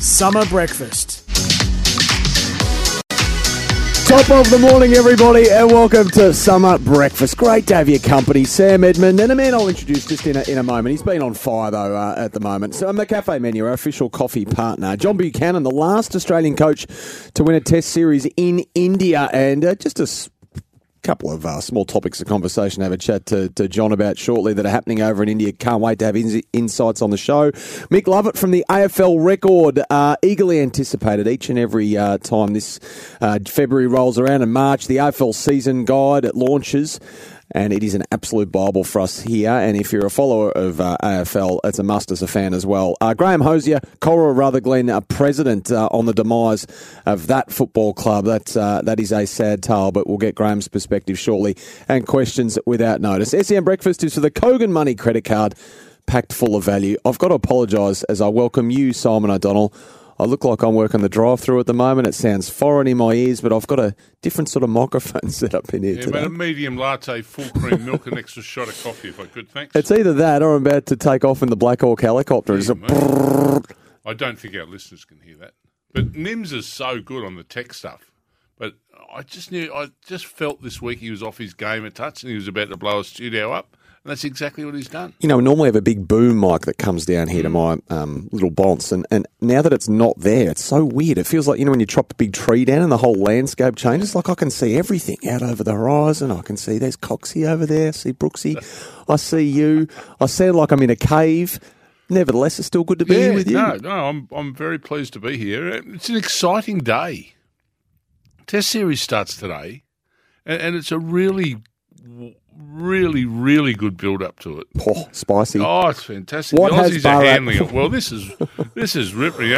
Summer breakfast. Top of the morning, everybody, and welcome to Summer Breakfast. Great to have your company, Sam Edmund, and a man I'll introduce just in a moment. He's been on fire, though, at the moment. So, the Cafe Menu, our official coffee partner. John Buchanan, the last Australian coach to win a Test series in India, and just a couple of small topics of conversation to have a chat to John about shortly that are happening over in India. Can't wait to have insights on the show. Mick Lovett from the AFL Record, eagerly anticipated each and every time this February rolls around and March. The AFL season guide, it launches. And it is an absolute Bible for us here. And if you're a follower of AFL, it's a must as a fan as well. Graham Hosier, Cora Rutherglen, president on the demise of that football club. That is a sad tale, but we'll get Graham's perspective shortly and questions without notice. SEN Breakfast is for the Kogan Money credit card, packed full of value. I've got to apologise as I welcome you, Simon O'Donnell. I look like I'm working the drive-through at the moment. It sounds foreign in my ears, but I've got a different sort of microphone set up in here today. About a medium latte, full cream milk, and an extra shot of coffee, if I could, thanks. It's either that or I'm about to take off in the Black Hawk helicopter. Yeah, I don't think our listeners can hear that. But Nims is so good on the tech stuff. But I just felt this week he was off his game a touch and he was about to blow a studio up. That's exactly what he's done. You know, we normally have a big boom mic that comes down here to my little bonce, and now that it's not there, it's so weird. It feels like, you know, when you chop a big tree down and the whole landscape changes, like I can see everything out over the horizon. I can see there's Coxie over there, I see Brooksy, I see you. I sound like I'm in a cave. Nevertheless, it's still good to be here with you. No, I'm very pleased to be here. It's an exciting day. Test series starts today, and it's a really good build-up to it. Oh, spicy. Oh, it's fantastic. What the Aussies are handling it. Well, this is ripping.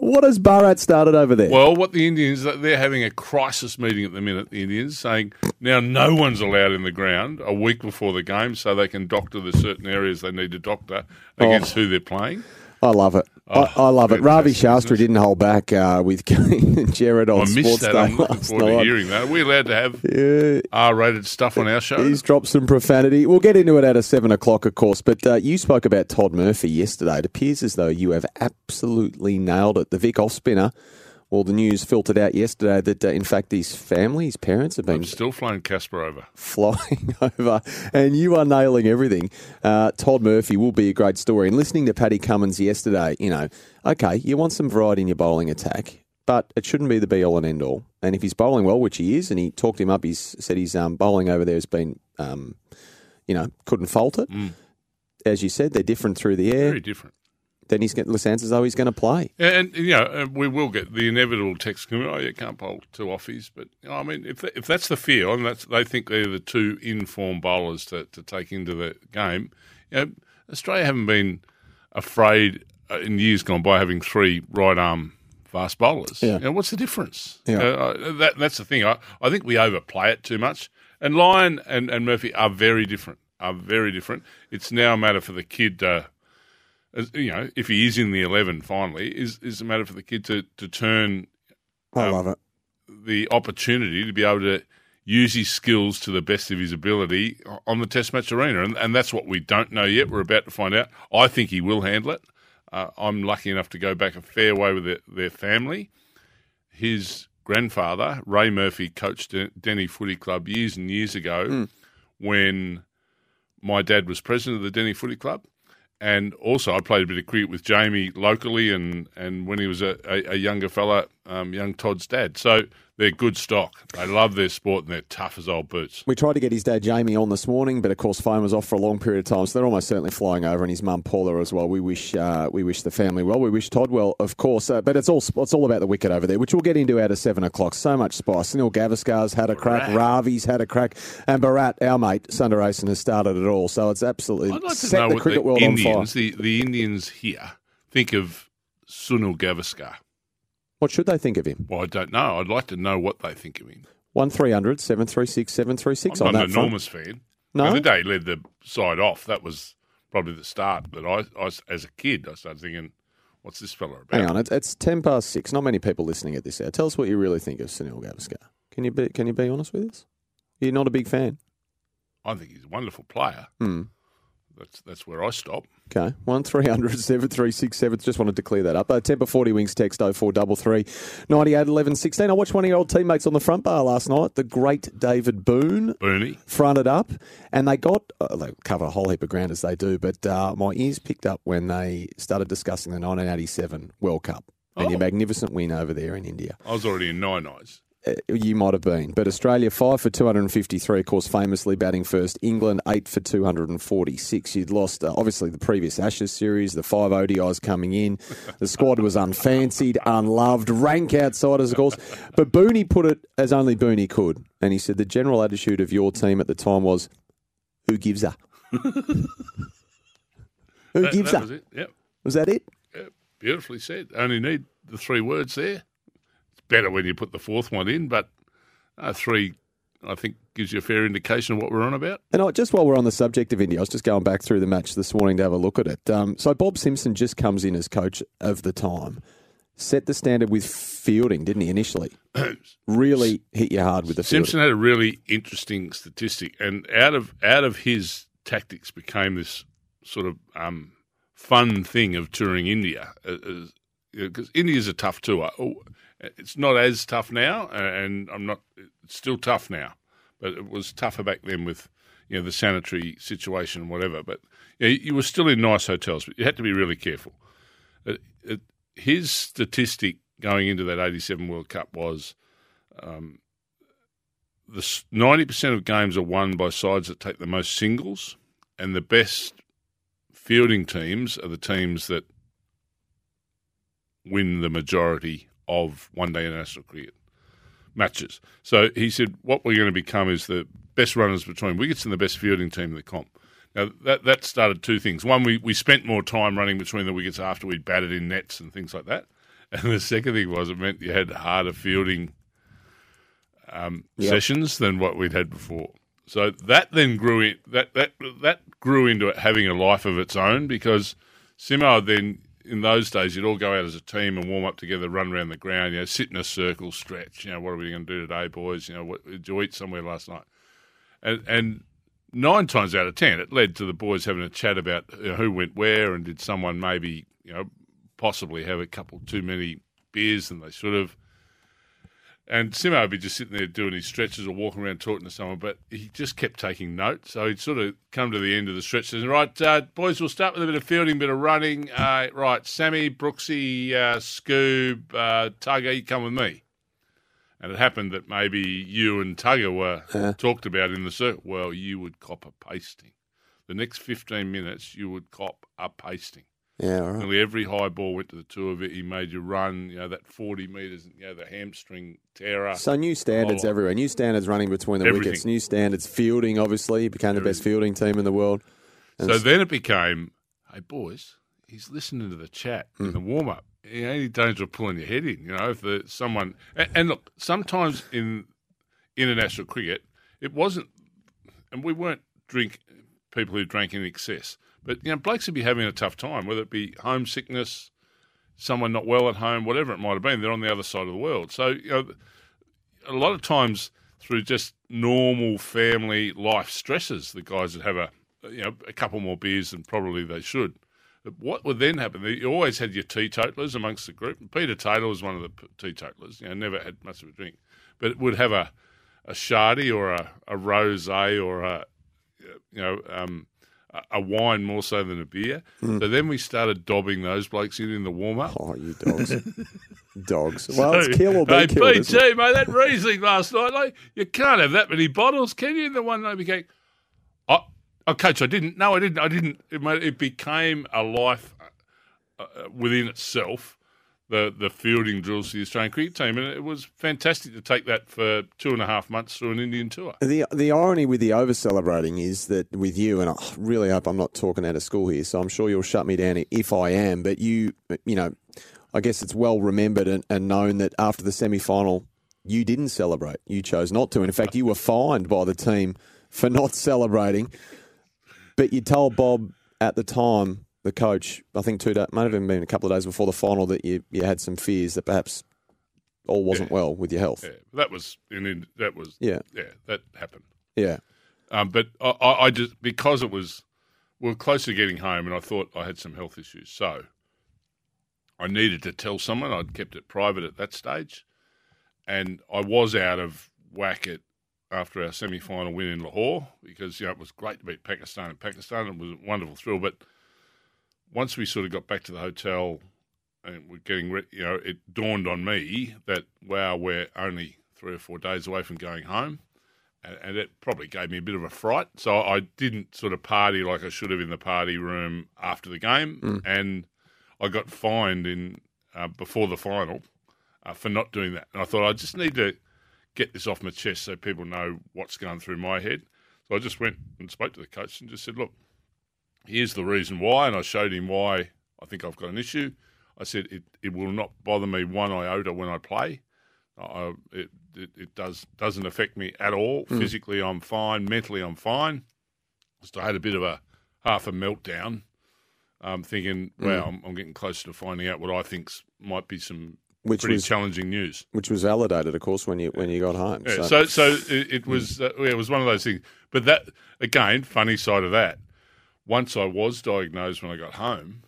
What has Bharat started over there? Well, what the Indians, they're having a crisis meeting at the minute, the Indians, saying now no one's allowed in the ground a week before the game so they can doctor the certain areas they need to doctor against who they're playing. I love it. I love it. Ravi Shastri didn't hold back with Kane and Jared on Sports Day last night. I missed that. I'm looking forward to hearing that. Are we allowed to have R-rated stuff on our show? He's dropped some profanity. We'll get into it at 7 o'clock, of course. But you spoke about Todd Murphy yesterday. It appears as though you have absolutely nailed it. The Vic off-spinner. Well, the news filtered out yesterday that, in fact, his family, his parents have been... I'm still flying Casper over. Flying over. And you are nailing everything. Todd Murphy will be a great story. And listening to Patty Cummins yesterday, you know, okay, you want some variety in your bowling attack, but it shouldn't be the be-all and end-all. And if he's bowling well, which he is, and he talked him up, he said his bowling over there has been, couldn't fault it. Mm. As you said, they're different through the air. Very different. Then it sounds as though he's going to play. And, you know, we will get the inevitable text coming, oh, you can't bowl two offies. But, you know, I mean, if that's the fear, and they think they're the two in-form bowlers to take into the game, you know, Australia haven't been afraid in years gone by having three right-arm fast bowlers. Yeah. You know, what's the difference? Yeah. That's the thing. I think we overplay it too much. And Lyon and Murphy are very different, It's now a matter for the kid to... you know, if he is in the 11 finally, is a matter for the kid to turn I love it. The opportunity to be able to use his skills to the best of his ability on the Test match arena. And that's what we don't know yet. We're about to find out. I think he will handle it. I'm lucky enough to go back a fair way with their family. His grandfather, Ray Murphy, coached Denny Footy Club years and years ago when my dad was president of the Denny Footy Club. And also I played a bit of cricket with Jamie locally and when he was a younger fella, young Todd's dad. So they're good stock. They love their sport and they're tough as old boots. We tried to get his dad, Jamie, on this morning, but of course phone was off for a long period of time. So they're almost certainly flying over and his mum, Paula, as well. We wish the family well. We wish Todd well, of course. But it's all about the wicket over there, which we'll get into out of 7 o'clock. So much spice. Sunil Gavaskar's had a crack. Ravi's had a crack. And Bharat, our mate, Sundaresan, has started it all. So it's absolutely I'd like to set know the cricket world on fire. The Indians here think of Sunil Gavaskar. What should they think of him? Well, I don't know. I'd like to know what they think of him. 1300 736 736 on that front. I'm not an enormous fan. No? The day he led the side off, that was probably the start. But I, as a kid, I started thinking, what's this fella about? Hang on, it's 6:10. Not many people listening at this hour. Tell us what you really think of Sunil Gavaskar. Can you be honest with us? You're not a big fan. I think he's a wonderful player. Mm. That's where I stop. Okay. 1300 736 7. Just wanted to clear that up. 10:40 Wings text 0433 98 11 16. I watched one of your old teammates on the front bar last night, the great David Boone. Booney. Fronted up. And they got, they cover a whole heap of ground as they do, but my ears picked up when they started discussing the 1987 World Cup and your magnificent win over there in India. I was already in nine eyes. You might have been. But Australia, 5 for 253, of course, famously batting first. England, 8 for 246. You'd lost, obviously, the previous Ashes series, the 5 ODIs coming in. The squad was unfancied, unloved, rank outsiders, of course. But Booney put it as only Booney could. And he said the general attitude of your team at the time was, who gives a? Who gives a? That was it, yep. Was that it? Yep. Beautifully said. Only need the three words there. Better when you put the fourth one in, but three, I think, gives you a fair indication of what we're on about. And just while we're on the subject of India, I was just going back through the match this morning to have a look at it. So Bob Simpson just comes in as coach of the time. Set the standard with fielding, didn't he, initially? Really hit you hard with the fielding. Simpson had a really interesting statistic, and out of his tactics became this sort of fun thing of touring India. Because India's a tough tour. It's not as tough now, and I'm not. It's still tough now, but it was tougher back then with, you know, the sanitary situation and whatever. But you were still in nice hotels, but you had to be really careful. His statistic going into that 87 World Cup was the 90% of games are won by sides that take the most singles, and the best fielding teams are the teams that win the majority of one-day international cricket matches. So he said what we're going to become is the best runners between wickets and the best fielding team in the comp. Now, that started two things. One, we spent more time running between the wickets after we batted in nets and things like that. And the second thing was it meant you had harder fielding sessions than what we'd had before. So that then grew into it having a life of its own, because Simo then – in those days, you'd all go out as a team and warm up together, run around the ground, you know, sit in a circle, stretch. You know, what are we going to do today, boys? You know, what did you eat somewhere last night? And 9 times out of 10, it led to the boys having a chat about, you know, who went where and did someone maybe, you know, possibly have a couple too many beers than they should have. And Simo would be just sitting there doing his stretches or walking around talking to someone, but he just kept taking notes. So he'd sort of come to the end of the stretches. Right, boys, we'll start with a bit of fielding, bit of running. Right, Sammy, Brooksy, Scoob, Tugger, you come with me. And it happened that maybe you and Tugger were talked about in the circle. Well, you would cop a pasting. The next 15 minutes, you would cop a pasting. Yeah, all right. Nearly every high ball went to the two of it. He made you run, you know, that 40 metres, you know, the hamstring terror. So new standards everywhere. New standards running between the wickets. New standards fielding, obviously. He became the best fielding team in the world. And so then it became, hey, boys, he's listening to the chat in the warm-up. You know, any danger of pulling your head in, you know, if someone... And look, sometimes in international cricket, it wasn't... And we weren't people who drank in excess. But, you know, blokes would be having a tough time, whether it be homesickness, someone not well at home, whatever it might have been. They're on the other side of the world. So, you know, a lot of times through just normal family life stresses, the guys would have a couple more beers than probably they should. But what would then happen? You always had your teetotalers amongst the group. And Peter Taylor was one of the teetotalers. You know, never had much of a drink. But it would have a shardy or a rosé or a wine more so than a beer. Mm. So then we started dobbing those blokes in the warm-up. Oh, you dogs. Dogs. Well, it's kill or be killed. BT, mate, that Riesling last night, like, you can't have that many bottles, can you? And the one night became, oh, Coach, I didn't. No, I didn't. It became a life within itself, the fielding drills for the Australian cricket team, and it was fantastic to take that for 2.5 months through an Indian tour. The irony with the over-celebrating is that with you, and I really hope I'm not talking out of school here, so I'm sure you'll shut me down if I am, but you know, I guess it's well remembered and known that after the semi-final, you didn't celebrate. You chose not to. In fact, you were fined by the team for not celebrating. But you told Bob at the time, the coach, I think 2 days, might have even been a couple of days before the final, that you had some fears that perhaps all wasn't well with your health. Yeah, that happened. Yeah. But I just, because it was, we were close to getting home and I thought I had some health issues. So I needed to tell someone. I'd kept it private at that stage. And I was out of whack after our semi-final win in Lahore because, you know, it was great to beat Pakistan. And Pakistan was a wonderful thrill. But once we sort of got back to the hotel and we're getting, you know, it dawned on me that, wow, we're only 3 or 4 days away from going home. And it probably gave me a bit of a fright. So I didn't sort of party like I should have in the party room after the game. Mm. And I got fined before the final for not doing that. And I thought, I just need to get this off my chest so people know what's going through my head. So I just went and spoke to the coach and just said, look, here's the reason why. And I showed him why I think I've got an issue. I said, it will not bother me one iota when I play. It doesn't affect me at all. Mm. Physically, I'm fine. Mentally, I'm fine. Just I had a bit of a half a meltdown, thinking, wow, I'm getting closer to finding out what I think might be some challenging news. Which was validated, of course, when you got home. Yeah, it was one of those things. But that, again, funny side of that, once I was diagnosed when I got home,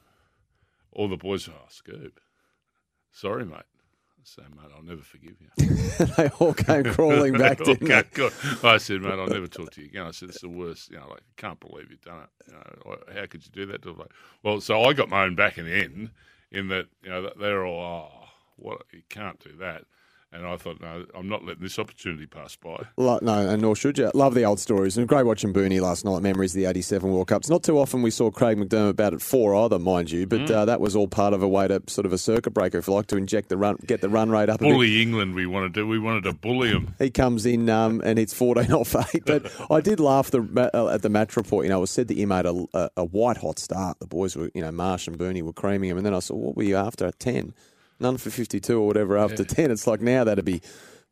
all the boys were, oh, Scoob, sorry, mate. So, mate, I'll never forgive you. They all came crawling back, didn't they? I said, mate, I'll never talk to you again. I said, it's the worst. You know, like, I can't believe you've done it. You know, how could you do that? Well, so I got my own back in the end in that, you know, they're all, oh, what, you can't do that. And I thought, no, I'm not letting this opportunity pass by. No, and nor should you. Love the old stories. And great watching Booney last night. Memories of the 87 World Cups. Not too often we saw Craig McDermott bat at four either, mind you. But that was all part of a way to sort of a circuit breaker, if you like, to inject the run, get the run rate up. Bully England we wanted to do. We wanted to bully him. He comes in and hits 14 off 8. But I did laugh at the match report. You know, it was said that you made a white-hot start. The boys were, you know, Marsh and Booney were creaming him. And then I saw, what were you after at 10? None for 52 or whatever after 10. It's like now that'd be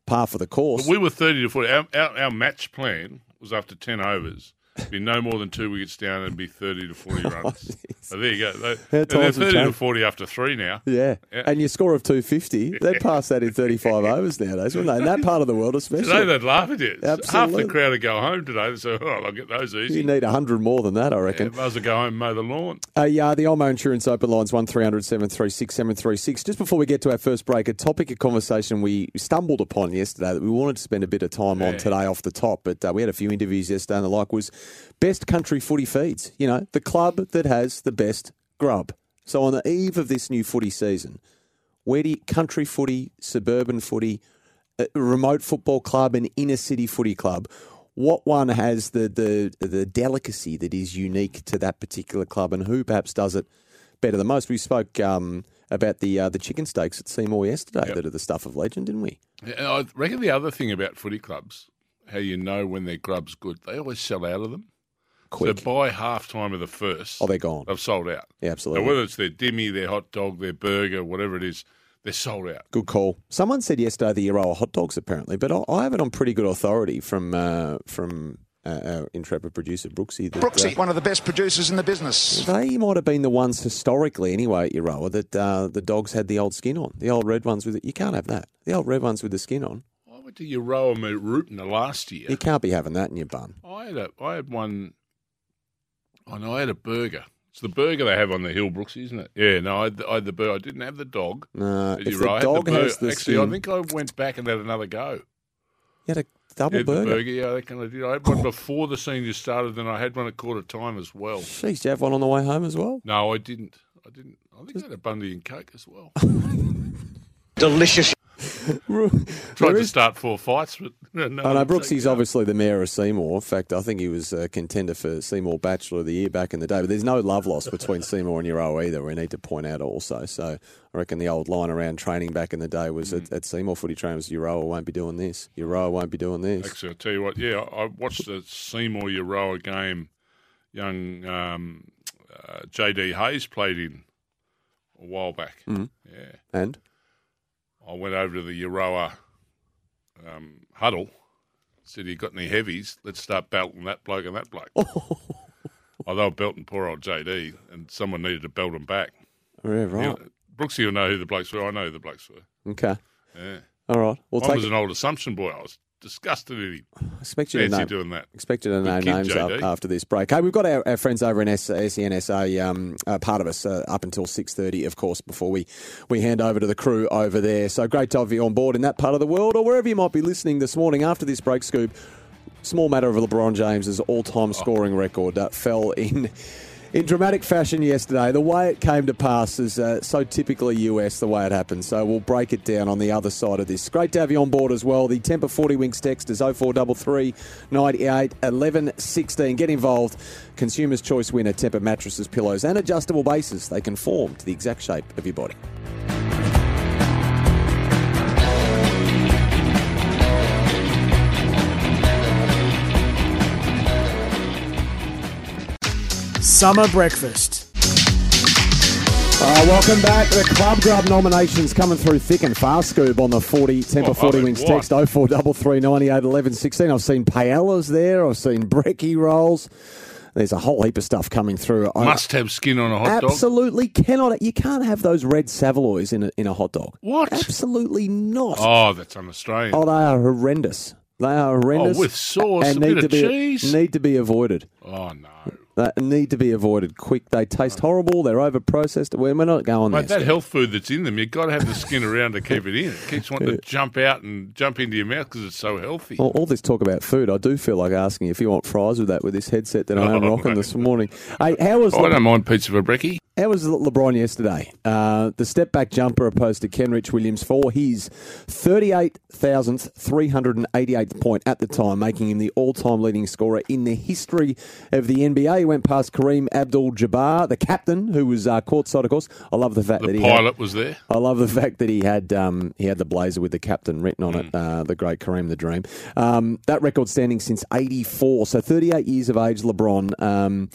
par for the course. But we were 30 to 40. Our match plan was after 10 overs. It'd be no more than 2 wickets down and be 30 to 40 runs. So there you go. They're 30 to 40 after 3 now. Yeah. And your score of 250, they'd pass that in 35 overs nowadays, wouldn't they? In that part of the world especially. Today they'd laugh at you. Absolutely. Half the crowd would go home today and say, oh, I'll get those easy. You need 100 more than that, I reckon. Yeah, might as well go home and mow the lawn. The Olmo Insurance Open Lines 1300 736 736. Just before we get to our first break, a topic of conversation we stumbled upon yesterday that we wanted to spend a bit of time on today off the top, but we had a few interviews yesterday and the like was best country footy feeds, you know, the club that has the best grub. So on the eve of this new footy season, where do you, country footy, suburban footy, remote football club and inner city footy club, what one has the delicacy that is unique to that particular club and who perhaps does it better than most? We spoke about the chicken steaks at Seymour yesterday that are the stuff of legend, didn't we? Yeah, I reckon the other thing about footy clubs, how you know when their grub's good, they always sell out of them. Quick. So by half-time of the first... oh, they're gone. They've sold out. Yeah, absolutely. Now, whether it's their dimmy, their hot dog, their burger, whatever it is, they're sold out. Good call. Someone said yesterday the Euroa hot dogs, apparently, but I have it on pretty good authority from our intrepid producer, Brooksy. Brooksy, one of the best producers in the business. They might have been the ones historically, anyway, at Euroa, that the dogs had the old skin on, the old red ones with it. You can't have that. The old red ones with the skin on. I went to Euroa Mooroopna last year. You can't be having that in your bun. I had one. Oh, no, I had a burger. It's the burger they have on the hill, Brooksy, isn't it? Yeah, no, I had the burger. I didn't have the dog. No, if the dog has the skin. Actually, I think I went back and had another go. You had a double burger? Yeah, that kind of did. I had one before the seniors started, then I had one at quarter time as well. Jeez, did you have one on the way home as well? No, I didn't. I think I had a Bundy and Coke as well. Delicious. Tried to start 4 fights, but no. I know Brooksy's obviously the mayor of Seymour. In fact, I think he was a contender for Seymour Bachelor of the Year back in the day. But there's no love lost between Seymour and Euroa either. We need to point out also. So I reckon the old line around training back in the day was at Seymour footy trainers, Euroa won't be doing this. Euroa won't be doing this. Actually, I'll tell you what. Yeah, I watched the Seymour Euroa game. Young J.D. Hayes played in a while back. Mm-hmm. Yeah. And? I went over to the Euroa huddle, said, you got any heavies? Let's start belting that bloke and that bloke. Oh. Oh, they were belting poor old JD, and someone needed to belt him back. Yeah, right. You know, Brooksy will know who the blokes were. I know who the blokes were. Okay. Yeah. All right. We'll I was an old Assumption boy. I was disgusted at him. I expect you to know, doing that. Expect you to know names after this break. Hey, we've got our friends over in SENSA, part of us, up until 6:30, of course, before we hand over to the crew over there. So great to have you on board in that part of the world, or wherever you might be listening this morning after this break, Scoob. Small matter of LeBron James's all-time scoring record fell in dramatic fashion yesterday. The way it came to pass is so typically US, the way it happened. So we'll break it down on the other side of this. Great to have you on board as well. The Temper 40 Winks text is 0433 98 11 16. Get involved. Consumer's Choice winner Temper mattresses, pillows and adjustable bases. They conform to the exact shape of your body. Summer Breakfast. Welcome back. The Club Grub nominations coming through thick and fast, Scoob, on the 40 Wings text 0433 98 11 16. I've seen paellas there. I've seen brekkie rolls. There's a whole heap of stuff coming through. Must have skin on a hot dog. Absolutely cannot. You can't have those red saveloys in a hot dog. What? Absolutely not. Oh, that's un-Australian. Oh, they are horrendous. Oh, with sauce and a bit of cheese. Need to be avoided. Oh, no. That need to be avoided quick. They taste horrible. They're overprocessed. We're not going there. Mate, that health food that's in them, you've got to have the skin around to keep it in. It keeps wanting to jump out and jump into your mouth because it's so healthy. Well, all this talk about food, I do feel like asking if you want fries with that, with this headset that I am rocking this morning. Hey, how was? I don't mind pizza for brekkie. How was LeBron yesterday? The step-back jumper opposed to Kenrich Williams for his 38,388th point at the time, making him the all-time leading scorer in the history of the NBA. He went past Kareem Abdul-Jabbar, the captain, who was courtside, of course. I love the fact that he was there. I love the fact that he had the blazer with the captain written on it, the great Kareem the Dream. That record standing since 84, so 38 years of age, LeBron.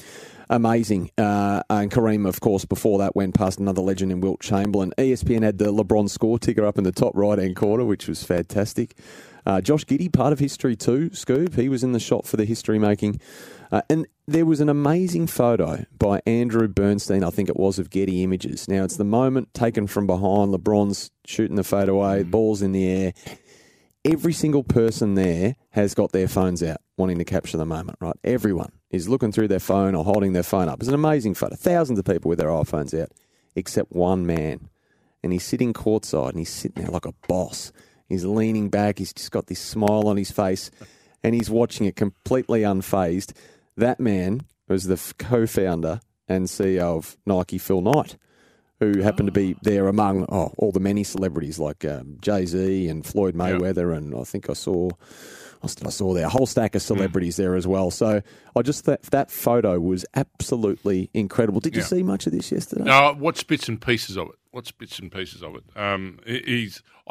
Amazing. And Kareem, of course, before that went past another legend in Wilt Chamberlain. ESPN had the LeBron score ticker up in the top right-hand corner, which was fantastic. Josh Giddey, part of history too, Scoob. He was in the shot for the history-making. And there was an amazing photo by Andrew Bernstein, I think it was, of Getty Images. Now, it's the moment taken from behind. LeBron's shooting the fadeaway, ball's in the air. Every single person there has got their phones out wanting to capture the moment, right? Everyone is looking through their phone or holding their phone up. It's an amazing photo. Thousands of people with their iPhones out, except one man. And he's sitting courtside and he's sitting there like a boss. He's leaning back. He's just got this smile on his face and he's watching it completely unfazed. That man was the co-founder and CEO of Nike, Phil Knight, who happened to be there among all the many celebrities like Jay-Z and Floyd Mayweather, and I think I saw there a whole stack of celebrities there as well. So I just thought that photo was absolutely incredible. Did you see much of this yesterday? No, what's bits and pieces of it? I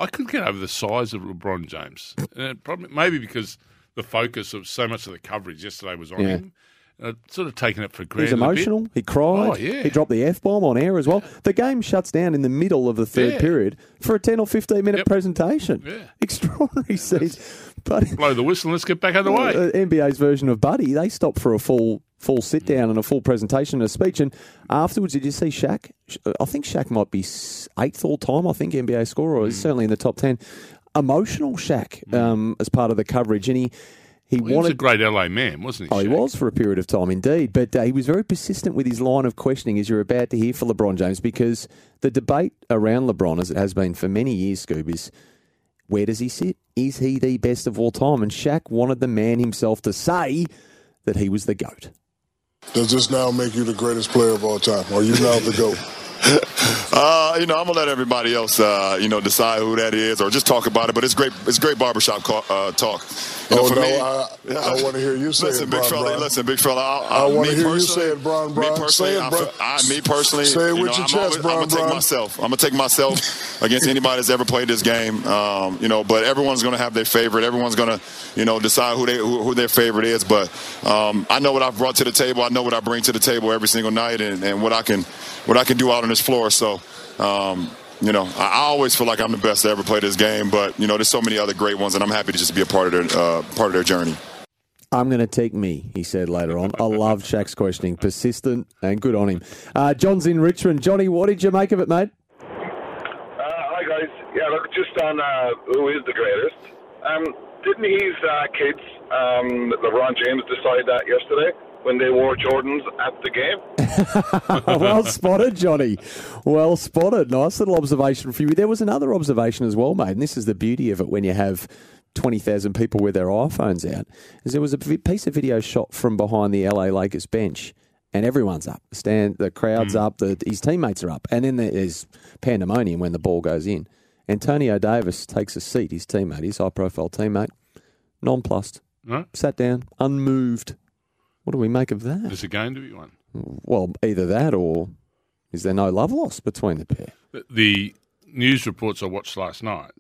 couldn't get over the size of LeBron James, and it probably maybe because the focus of so much of the coverage yesterday was on him. Sort of taken it for granted. He's emotional. A bit. He cried. Oh, yeah. He dropped the F-bomb on air as well. The game shuts down in the middle of the third period for a 10 or 15-minute presentation. Yeah. Extraordinary scene. Blow the whistle and let's get back out of the way. NBA's version of Buddy, they stopped for a full sit-down and a full presentation and a speech. And afterwards, did you see Shaq? I think Shaq might be 8th all-time, I think, NBA scorer, or is certainly in the top 10. Emotional Shaq as part of the coverage. And he was a great LA man, wasn't he? Oh, Shaq? He was for a period of time, indeed. But he was very persistent with his line of questioning, as you're about to hear, for LeBron James, because the debate around LeBron, as it has been for many years, Scoob, is where does he sit? Is he the best of all time? And Shaq wanted the man himself to say that he was the GOAT. Does this now make you the greatest player of all time? Are you now the GOAT? I'm going to let everybody else, decide who that is or just talk about it. But it's great. It's great barbershop talk. I want to hear you say it, Bron. Listen, big fella. I want to hear you say it, Bron. Me personally. Say it with your chest, Bron. I'm going to take myself against anybody that's ever played this game. But everyone's going to have their favorite. Everyone's going to, decide who their favorite is. But I know what I've brought to the table. I know what I bring to the table every single night and what I can do out on this floor. So, you know, I always feel like I'm the best to ever play this game. But, you know, there's so many other great ones, and I'm happy to just be a part of their journey. I'm going to take me, he said later on. I love Shaq's questioning. Persistent and good on him. John's in Richmond. Johnny, what did you make of it, mate? Hi, guys. Yeah, look, just on who is the greatest. Didn't his kids, LeBron James, decide that yesterday when they wore Jordans at the game? Well spotted, Johnny. Well spotted. Nice little observation for you. There was another observation as well, mate, and this is the beauty of it when you have 20,000 people with their iPhones out, is there was a piece of video shot from behind the LA Lakers bench, and everyone's up. The crowd's up, his teammates are up, and then there's pandemonium when the ball goes in. Antonio Davis takes a seat, his teammate, his high-profile teammate, nonplussed, sat down, unmoved. What do we make of that? There's a game to be won. Well, either that or is there no love lost between the pair? The news reports I watched last night,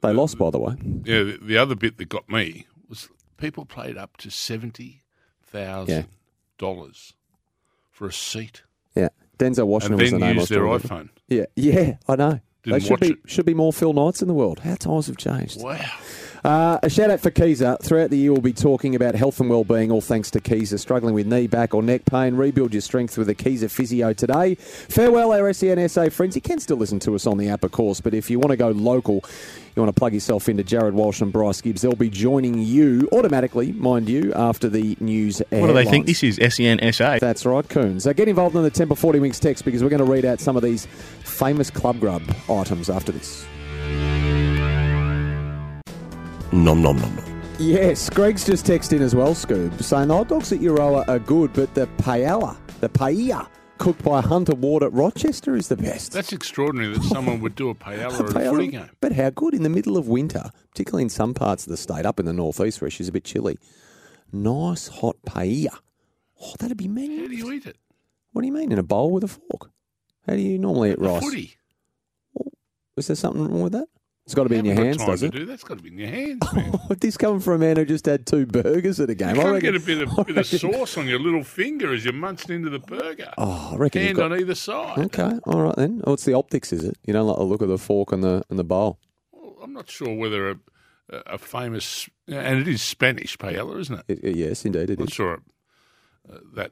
they lost, by the way. Yeah, the other bit that got me was people paid up to $70,000 for a seat. Yeah, Denzel Washington was the name. And then used their iPhone. Yeah, I know. They should be more Phil Knights in the world. How times have changed. Wow. A shout-out for Keezer. Throughout the year, we'll be talking about health and well-being, all thanks to Keezer. Struggling with knee, back or neck pain, rebuild your strength with a Keezer Physio today. Farewell, our SENSA friends. You can still listen to us on the app, of course, but if you want to go local, you want to plug yourself into Jared Walsh and Bryce Gibbs, they'll be joining you automatically, mind you, after the news headlines. What do they think this is, SENSA? That's right, Coons. So get involved in the 10 before 40 Wings text because we're going to read out some of these famous Club Grub items after this. Nom, nom, nom, nom. Yes, Greg's just texted in as well, Scoob, saying the hot dogs at Euroa are good, but the paella, cooked by Hunter Ward at Rochester is the best. That's extraordinary that someone would do a paella at a footy game. But how good in the middle of winter, particularly in some parts of the state, up in the northeast where she's a bit chilly. Nice hot paella. Oh, that'd be magnificent. How do you eat it? What do you mean, in a bowl with a fork? How do you normally eat rice? A footy. Oh, is there something wrong with that? It's got to be in your hands, does it? That's got to be in your hands, man. This coming from a man who just had 2 burgers at a game. I reckon, get a bit of sauce on your little finger as you're munched into the burger. Oh, I reckon hand on either side. Okay, all right then. Oh, it's the optics, is it? You don't like the look of the fork and the bowl. Well, I'm not sure whether a famous, and it is Spanish paella, isn't it? Yes, indeed it is. I'm sure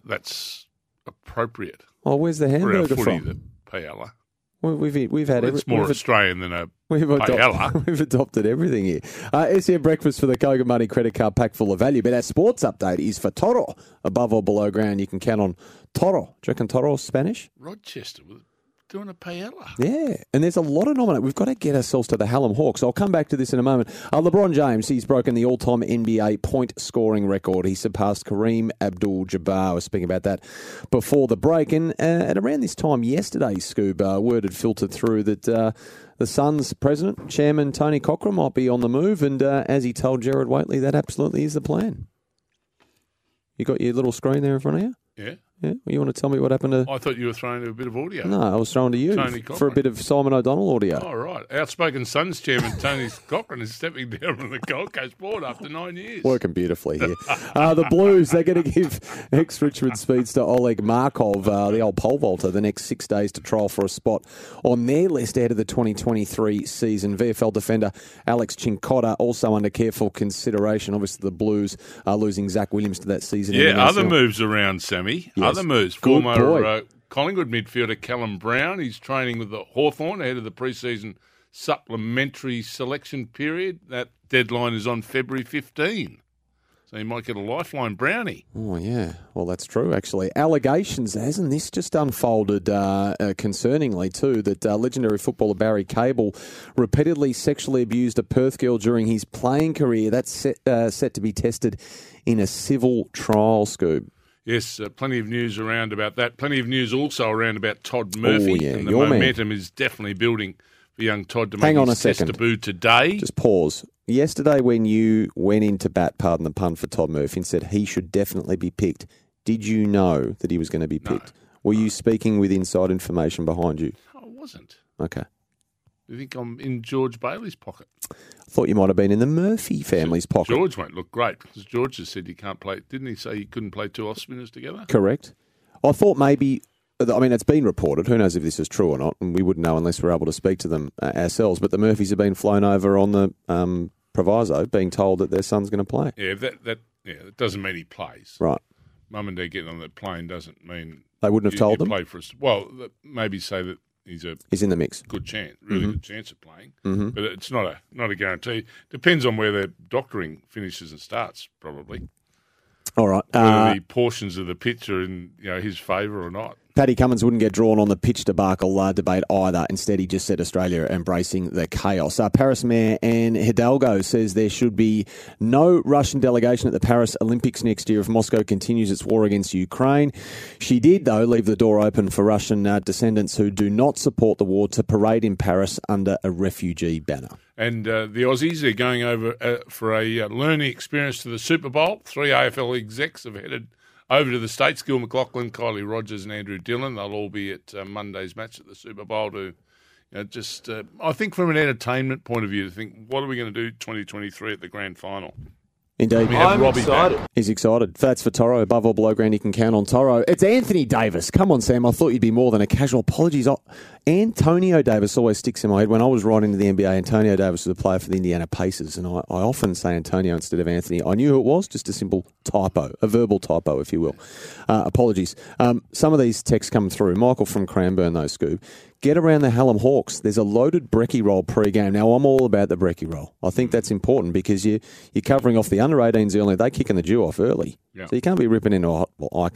that's appropriate. Oh, where's the hamburger from? The paella. We've had it's more Australian than a paella. We've adopted everything here. SEN Breakfast for the Kogan Money credit card pack full of value. But our sports update is for Toro. Above or below ground, you can count on Toro. Do you reckon Toro's Spanish? Rochester doing a paella. Yeah, and there's a lot of nominate. We've got to get ourselves to the Hallam Hawks. I'll come back to this in a moment. LeBron James, he's broken the all-time NBA point-scoring record. He surpassed Kareem Abdul-Jabbar. I was speaking about that before the break. And at around this time yesterday, Scoob, word had filtered through that the Suns' president, Chairman Tony Cochrane, might be on the move. And as he told Jared Waitley, that absolutely is the plan. You got your little screen there in front of you? Yeah. Yeah, you want to tell me what happened to... I thought you were throwing to a bit of audio. No, I was throwing to you for a bit of Simon O'Donnell audio. Oh, right. Outspoken Suns chairman Tony Cochrane is stepping down from the Gold Coast board after 9 years. Working beautifully here. The Blues, they're going to give ex-Richmond speedster Oleg Markov, the old pole vaulter, the next 6 days to trial for a spot on their list ahead of the 2023 season. VFL defender Alex Cincotta also under careful consideration. Obviously, the Blues are losing Zach Williams to that season. Yeah, other moves around, Sammy. Yeah. Other moves. Former Collingwood midfielder Callum Brown. He's training with the Hawthorn ahead of the pre-season supplementary selection period. That deadline is on February 15. So you might get a lifeline, Brownie. Oh, yeah. Well, that's true, actually. Allegations, hasn't this just unfolded concerningly, too, that legendary footballer Barry Cable repeatedly sexually abused a Perth girl during his playing career. That's set to be tested in a civil trial, Scoob. Yes, plenty of news around about that. Plenty of news also around about Todd Murphy. Oh, yeah, and the momentum is definitely building for young Todd to make his test debut today. Just pause. Yesterday when you went into bat, pardon the pun, for Todd Murphy and said he should definitely be picked, did you know that he was going to be picked? Were you speaking with inside information behind you? No, I wasn't. Okay. You think I'm in George Bailey's pocket? I thought you might have been in the Murphy family's pocket. George won't look great because George has said you can't play. Didn't he say you couldn't play 2 off spinners together? Correct. I thought maybe I mean, it's been reported. Who knows if this is true or not? And we wouldn't know unless we're able to speak to them ourselves. But the Murphys have been flown over on the proviso, being told that their son's going to play. Yeah, that doesn't mean he plays. Right. Mum and Dad getting on that plane doesn't mean they wouldn't have told them. Play for us. Well, maybe say that he's in the mix. Good chance, really good chance of playing. Mm-hmm. But it's not a guarantee. Depends on where their doctoring finishes and starts, probably. All right. Whether the portions of the pitch are in his favour or not. Paddy Cummins wouldn't get drawn on the pitch debacle debate either. Instead, he just said Australia embracing the chaos. Paris Mayor Anne Hidalgo says there should be no Russian delegation at the Paris Olympics next year if Moscow continues its war against Ukraine. She did, though, leave the door open for Russian descendants who do not support the war to parade in Paris under a refugee banner. And the Aussies are going over for a learning experience to the Super Bowl. 3 AFL execs have headed over to the States, Gil McLachlan, Kylie Rogers and Andrew Dillon. They'll all be at Monday's match at the Super Bowl to I think from an entertainment point of view, to think, what are we going to do 2023 at the grand final? Indeed. I'm excited. He's excited. That's for Toro. Above or below ground, you can count on Toro. It's Anthony Davis. Come on, Sam. I thought you'd be more than a casual. Apologies. Antonio Davis always sticks in my head. When I was right into the NBA, Antonio Davis was a player for the Indiana Pacers, and I often say Antonio instead of Anthony. I knew who it was, just a simple typo, a verbal typo, if you will. Apologies. Some of these texts come through. Michael from Cranbourne, though, Scoob. Get around the Hallam Hawks. There's a loaded brekkie roll pre-game. Now, I'm all about the brekkie roll. I think that's important because you're covering off the under-18s early. They're kicking the dew off early. Yeah. So you can't be ripping into a hot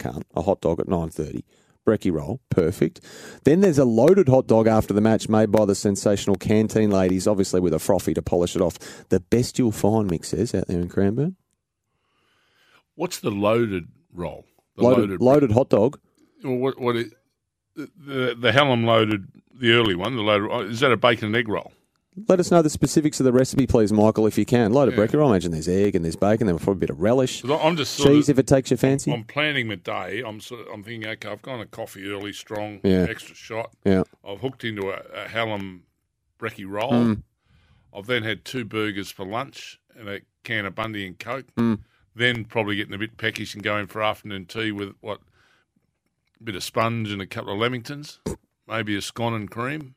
dog at 9:30. Brekkie roll, perfect. Then there's a loaded hot dog after the match made by the sensational canteen ladies, obviously with a frothy to polish it off. The best you'll find, Mick says, out there in Cranbourne. What's the loaded roll? The loaded hot dog. Well, what is... The Hallam loaded, the early one, the loaded, is that a bacon and egg roll? Let us know the specifics of the recipe, please, Michael, if you can. Loaded brekkie roll, I imagine there's egg and there's bacon, there's probably a bit of relish, I'm just cheese if it takes your fancy. I'm planning my day. I'm thinking, okay, I've gone a coffee early, strong, extra shot. Yeah. I've hooked into a Hallam brekkie roll. I've then had 2 burgers for lunch and a can of Bundy and Coke. Then probably getting a bit peckish and going for afternoon tea with what? Bit of sponge and a couple of lamingtons, maybe a scone and cream,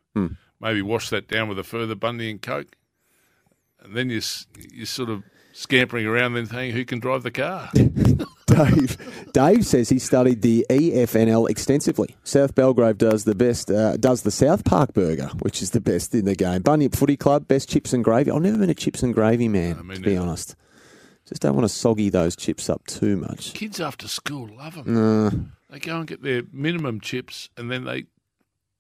maybe wash that down with a further Bundy and Coke, and then you're sort of scampering around then thinking, who can drive the car? Dave says he studied the EFNL extensively. South Belgrave does the South Park burger, which is the best in the game. Bunyip Footy Club, best chips and gravy. I've never been a chips and gravy man, to be honest. Just don't want to soggy those chips up too much. Kids after school love them. They go and get their minimum chips, and then they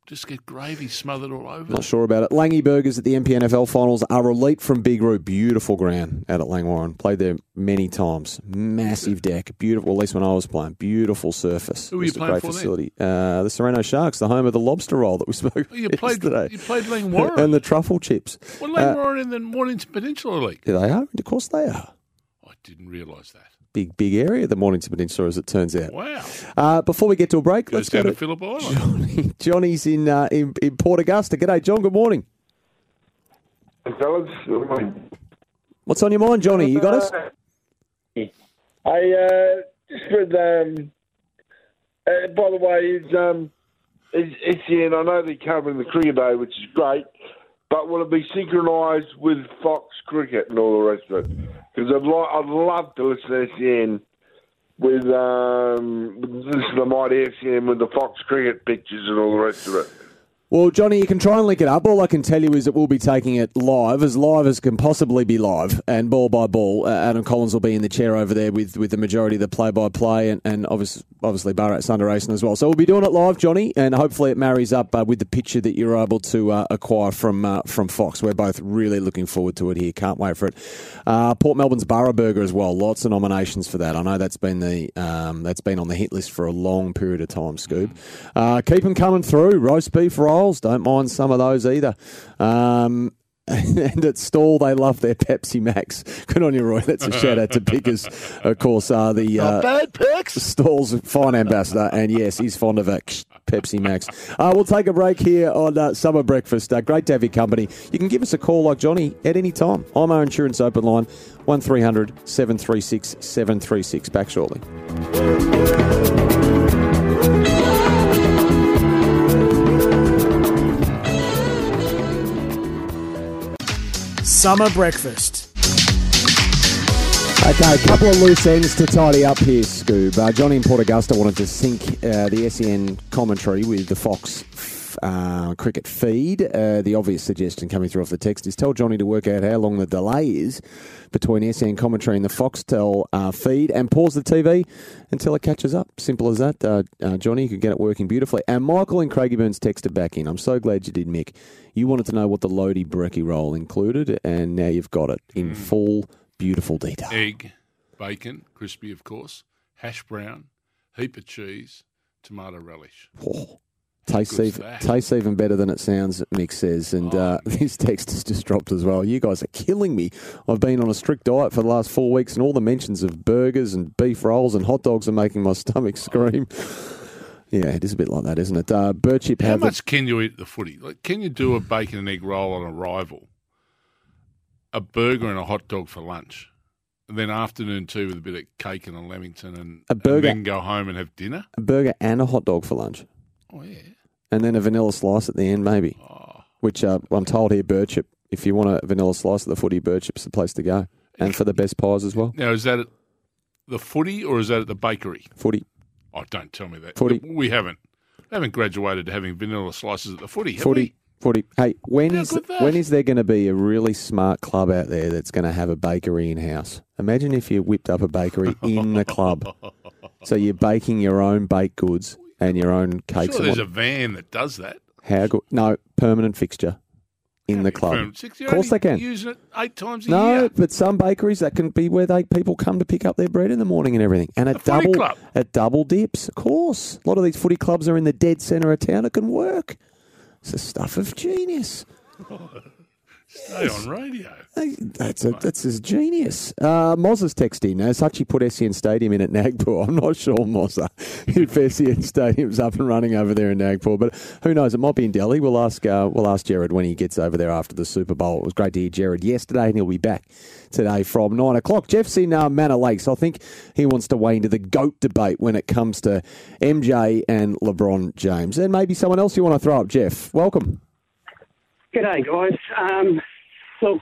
just get gravy smothered all over. Not sure about it. Langy Burgers at the MPNFL finals are elite from Big Roo. Beautiful ground out at Langwarrin. Played there many times. Massive deck. Beautiful, at least when I was playing. Beautiful surface. Who were you playing for facility. Then? The Sereno Sharks, the home of the lobster roll that we spoke about yesterday. You played Langwarrin. And the truffle chips. Well, Langwarrin and then Mornington Peninsula League. They are. Of course they are. I didn't realise that. Big area, the Mornington Peninsula, as it turns out. Wow. Before we get to a break, let's go to Phillip Island. Johnny's in Port Augusta. G'day, John. Good morning. Hey, fellas. Good morning. What's on your mind, Johnny? You got us? I just read, by the way, it's here, and I know they're covering the cricket day, which is great, but will it be synchronised with Fox Cricket and all the rest of it? Because I'd love to listen to SCN with the mighty SCN with the Fox Cricket pictures and all the rest of it. Well, Johnny, you can try and link it up. All I can tell you is that we'll be taking it live as can possibly be live, and ball by ball. Adam Collins will be in the chair over there with the majority of the play-by-play and obviously Bharat Sundaresan as well. So we'll be doing it live, Johnny, and hopefully it marries up with the picture that you're able to acquire from Fox. We're both really looking forward to it here. Can't wait for it. Port Melbourne's Borough Burger as well. Lots of nominations for that. I know that's been on the hit list for a long period of time, Scoob. Keep them coming through. Roast beef roll. Don't mind some of those either. And at Stall, they love their Pepsi Max. Good on you, Roy. That's a shout-out to Pickers, of course, are the Stall's fine ambassador. And, yes, he's fond of a Pepsi Max. We'll take a break here on Summer Breakfast. Great to have your company. You can give us a call like Johnny at any time. I'm our insurance open line, 1300 736 736. Back shortly. Summer Breakfast. Okay, a couple of loose ends to tidy up here, Scoob. Johnny in Port Augusta wanted to sync the SEN commentary with the Fox cricket feed. The obvious suggestion coming through off the text is tell Johnny to work out how long the delay is between SEN commentary and the Foxtel feed and pause the TV until it catches up. Simple as that. Johnny, you can get it working beautifully. And Michael and Craigieburns texted back in. I'm so glad you did, Mick. You wanted to know what the Lodi brekkie roll included, and now you've got it in full beautiful detail. Egg, bacon, crispy, of course, hash brown, heap of cheese, tomato relish. Oh, tastes even better than it sounds, Mick says. And this text has just dropped as well. You guys are killing me. I've been on a strict diet for the last 4 weeks, and all the mentions of burgers and beef rolls and hot dogs are making my stomach scream. Yeah, it is a bit like that, isn't it? Birchip, how much can you eat at the footy? Like, can you do a bacon and egg roll on arrival? A burger and a hot dog for lunch, and then afternoon tea with a bit of cake and a lamington, and then go home and have dinner? A burger and a hot dog for lunch. Oh, yeah. And then a vanilla slice at the end, maybe, which I'm told here, Birchip, if you want a vanilla slice at the footy, Birchip's the place to go, and for the best pies as well. Now, is that at the footy or is that at the bakery? Footy. Oh, don't tell me that. Footy. We haven't graduated to having vanilla slices at the footy, have we? Hey, when is there going to be a really smart club out there that's going to have a bakery in-house? Imagine if you whipped up a bakery in the club. So you're baking your own baked goods and your own cakes. Sure, there's a van that does that. How good? No, permanent fixture in the club. Of course they can. Using it 8 times a year. No, but some bakeries, that can be where people come to pick up their bread in the morning and everything. And at double dips, of course. A lot of these footy clubs are in the dead centre of town. It can work. It's the stuff of genius. Stay on radio. That's his genius. Mozza's texting. Has Hutchie put SEN Stadium in at Nagpur? I'm not sure, Mozza, if SEN Stadium's up and running over there in Nagpur. But who knows? It might be in Delhi. We'll ask Jared when he gets over there after the Super Bowl. It was great to hear Jared yesterday, and he'll be back today from 9 o'clock. Jeff's in Manor Lakes. I think he wants to weigh into the GOAT debate when it comes to MJ and LeBron James. And maybe someone else you want to throw up, Jeff. Welcome. G'day, guys. Look,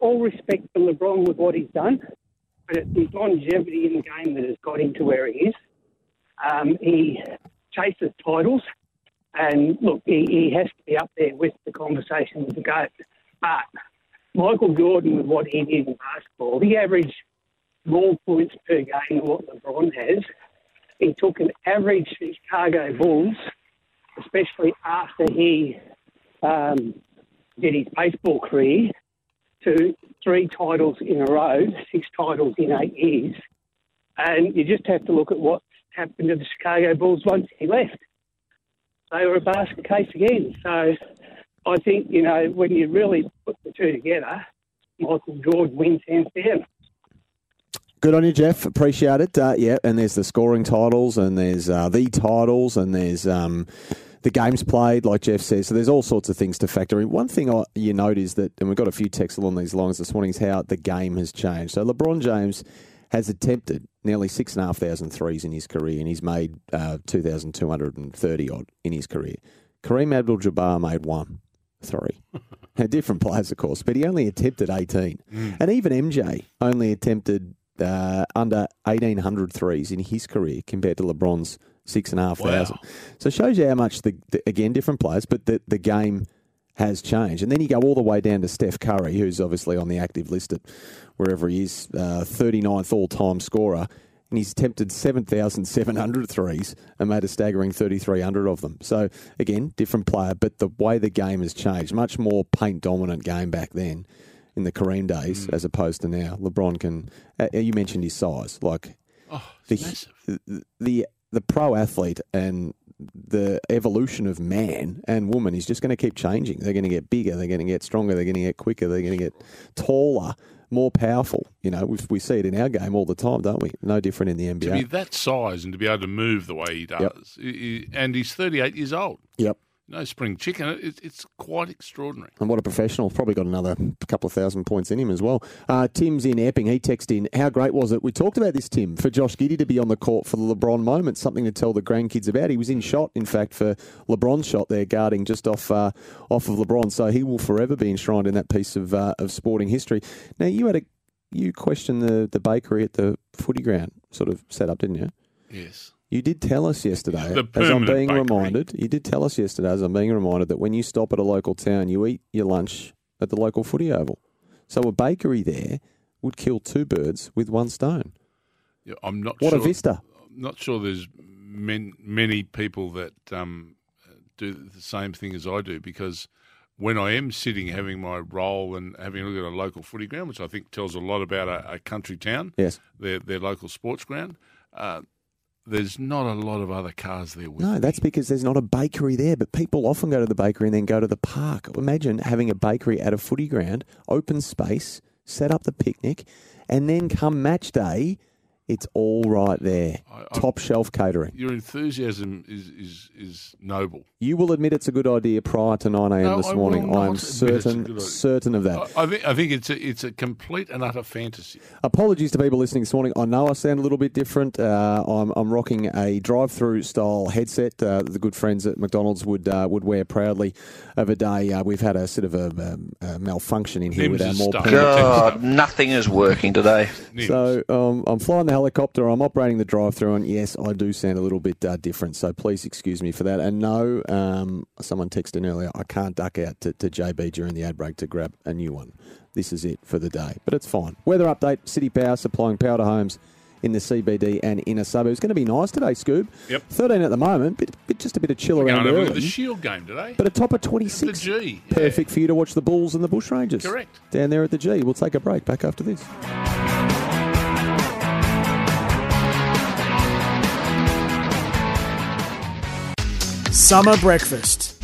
all respect for LeBron with what he's done, but it's his longevity in the game that has got him to where he is. He chases titles, and look, he has to be up there with the conversation with the GOAT. But Michael Jordan, with what he did in basketball, he averaged more points per game than what LeBron has. He took an average Chicago Bulls, especially after he did his baseball career, to 3 titles in a row, 6 titles in 8 years. And you just have to look at what happened to the Chicago Bulls once he left. They were a basket case again. So I think, when you really put the two together, Michael Jordan wins hands down. Good on you, Jeff. Appreciate it. And there's the scoring titles, and there's the titles, and there's... the game's played, like Jeff says, so there's all sorts of things to factor in. One thing you note is that, and we've got a few texts along these lines this morning, is how the game has changed. So LeBron James has attempted nearly 6,500 threes in his career, and he's made 2,230-odd in his career. Kareem Abdul-Jabbar made 1 3. Different players, of course, but he only attempted 18. And even MJ only attempted under 1,800 threes in his career compared to LeBron's 6,500. Wow. So it shows you how much, again, different players, but the game has changed. And then you go all the way down to Steph Curry, who's obviously on the active list at wherever he is, 39th all-time scorer, and he's attempted 7,700 threes and made a staggering 3,300 of them. So, again, different player, but the way the game has changed, much more paint-dominant game back then in the Kareem days as opposed to now. LeBron can... you mentioned his size. The pro athlete and the evolution of man and woman is just going to keep changing. They're going to get bigger. They're going to get stronger. They're going to get quicker. They're going to get taller, more powerful. We see it in our game all the time, don't we? No different in the NBA. To be that size and to be able to move the way he does. Yep. And he's 38 years old. Yep. no spring chicken. It's quite extraordinary. And what a professional. Probably got another couple of thousand points in him as well. Tim's in Epping. He texted in, how great was it? We talked about this, Tim, for Josh Giddey to be on the court for the LeBron moment, something to tell the grandkids about. He was in shot, in fact, for LeBron's shot there, guarding just off of LeBron. So he will forever be enshrined in that piece of sporting history. Now, you questioned the bakery at the footy ground sort of set up, didn't you? Yes. You did tell us yesterday, as I'm being reminded, that when you stop at a local town, you eat your lunch at the local footy oval. So a bakery there would kill two birds with one stone. Yeah, what a vista. I'm not sure there's many people that do the same thing as I do, because when I am sitting having my roll and having a look at a local footy ground, which I think tells a lot about a country town, yes, their local sports ground, there's not a lot of other cars there with me. That's because there's not a bakery there, but people often go to the bakery and then go to the park. Imagine having a bakery at a footy ground, open space, set up the picnic, and then come match day, it's all right there. Top shelf catering. Your enthusiasm is noble. You will admit it's a good idea prior to 9 a.m. this morning. I am certain of that. I think it's a complete and utter fantasy. Apologies to people listening this morning. I know I sound a little bit different. I'm rocking a drive-through style headset that the good friends at McDonald's would wear proudly of a day. We've had a sort of a malfunction in here with our more God, nothing is working today. So I'm flying the helicopter, I'm operating the drive-thru, and yes, I do sound a little bit different, so please excuse me for that. And no, someone texted in earlier, I can't duck out to JB during the ad break to grab a new one. This is it for the day, but it's fine. Weather update, City Power supplying power to homes in the CBD and inner suburbs. It's going to be nice today, Scoob. Yep. 13 at the moment, but just a bit of chill around early. We're going over the Shield game today. But a top of 26. The G. Yeah. Perfect for you to watch the Bulls and the Bushrangers. Correct. Down there at the G. We'll take a break. Back after this. Summer Breakfast.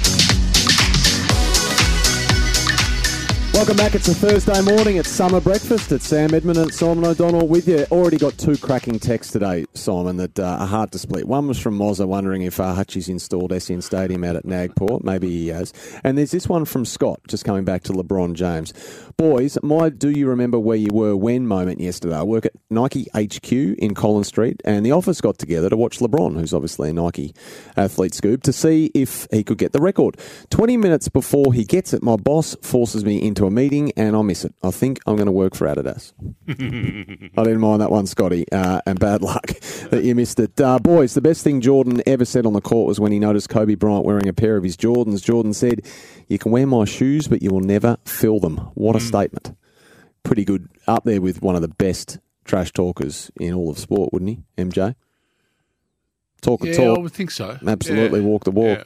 Welcome back. It's a Thursday morning. It's Summer Breakfast. It's Sam Edmund and Simon O'Donnell with you. Already got two cracking texts today, Simon, that are hard to split. One was from Mozza wondering if Hutchie's installed SN Stadium out at Nagport. Maybe he has. And there's this one from Scott, just coming back to LeBron James. Boys, my do you remember where you were when moment yesterday. I work at Nike HQ in Collins Street, and the office got together to watch LeBron, who's obviously a Nike athlete, Scoop, to see if he could get the record. 20 minutes before he gets it, my boss forces me into a meeting, and I'll miss it. I think I'm going to work for Adidas. I didn't mind that one, Scotty, and bad luck that you missed it. Boys, the best thing Jordan ever said on the court was when he noticed Kobe Bryant wearing a pair of his Jordans. Jordan said, "You can wear my shoes, but you will never fill them." What a statement. Pretty good. Up there with one of the best trash talkers in all of sport, wouldn't he, MJ? Talk. I would think so. Absolutely, yeah. Walk the walk.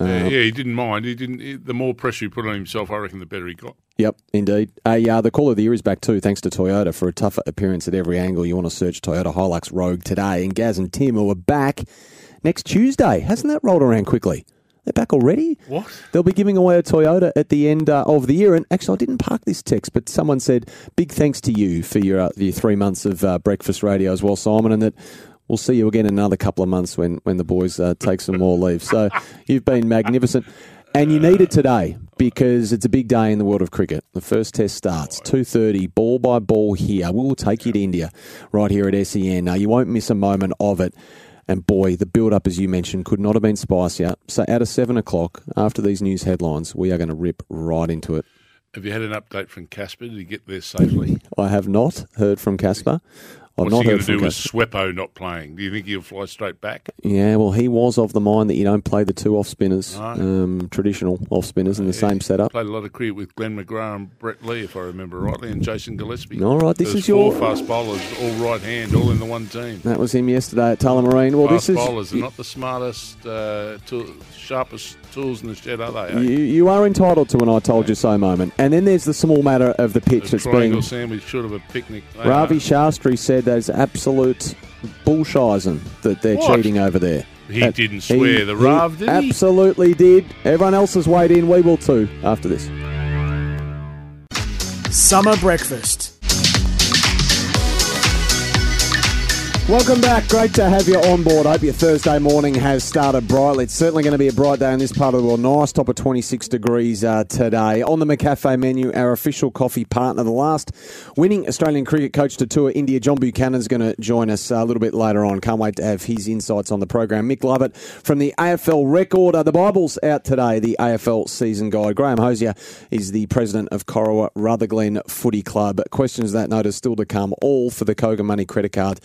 Yeah. He didn't mind. The more pressure he put on himself, I reckon, the better he got. Yep, indeed. The call of the year is back too, thanks to Toyota for a tougher appearance at every angle. You want to search Toyota Hilux Rogue today. And Gaz and Tim, who are back next Tuesday. Hasn't that rolled around quickly? They're back already? What? They'll be giving away a Toyota at the end of the year. And actually, I didn't park this text, but someone said, big thanks to you for your 3 months of breakfast radio as well, Simon, and that we'll see you again in another couple of months when the boys take some more leave. So you've been magnificent. And you need it today because it's a big day in the world of cricket. The first test starts, 2:30, ball by ball here. We'll take you to India right here at SEN. Now, you won't miss a moment of it. And boy, the build-up, as you mentioned, could not have been spicier. So out of 7 o'clock, after these news headlines, we are going to rip right into it. Have you had an update from Casper? Did he get there safely? I have not heard from Casper. What's he going to do with Swepo not playing? Do you think he'll fly straight back? Yeah, well, he was of the mind that you don't play the two off-spinners, traditional off-spinners in the same setup. Played a lot of cricket with Glenn McGrath and Brett Lee, if I remember rightly, and Jason Gillespie. All right, this is your... four fast bowlers, all right hand, all in the one team. That was him yesterday at Tullamarine. Well, fast bowlers are not the smartest, sharpest tools in the shed, are they? Eh? You are entitled to an I told you so moment. And then there's the small matter of the pitch that's been... triangle sandwich short of a picnic. Ravi Shastri said that is absolute bullshizing that they're cheating over there. He didn't swear, did he? Absolutely did. Everyone else has weighed in. We will too after this. Summer Breakfast. Welcome back. Great to have you on board. Hope your Thursday morning has started brightly. It's certainly going to be a bright day in this part of the world. Nice top of 26 degrees today. On the McCafe menu, our official coffee partner, the last winning Australian cricket coach to tour India, John Buchanan, is going to join us a little bit later on. Can't wait to have his insights on the program. Mick Lovett from the AFL Record. The Bible's out today, the AFL season guide. Graham Hosier is the president of Corowa Rutherglen Footy Club. Questions that note are still to come, all for the Kogan Money credit card.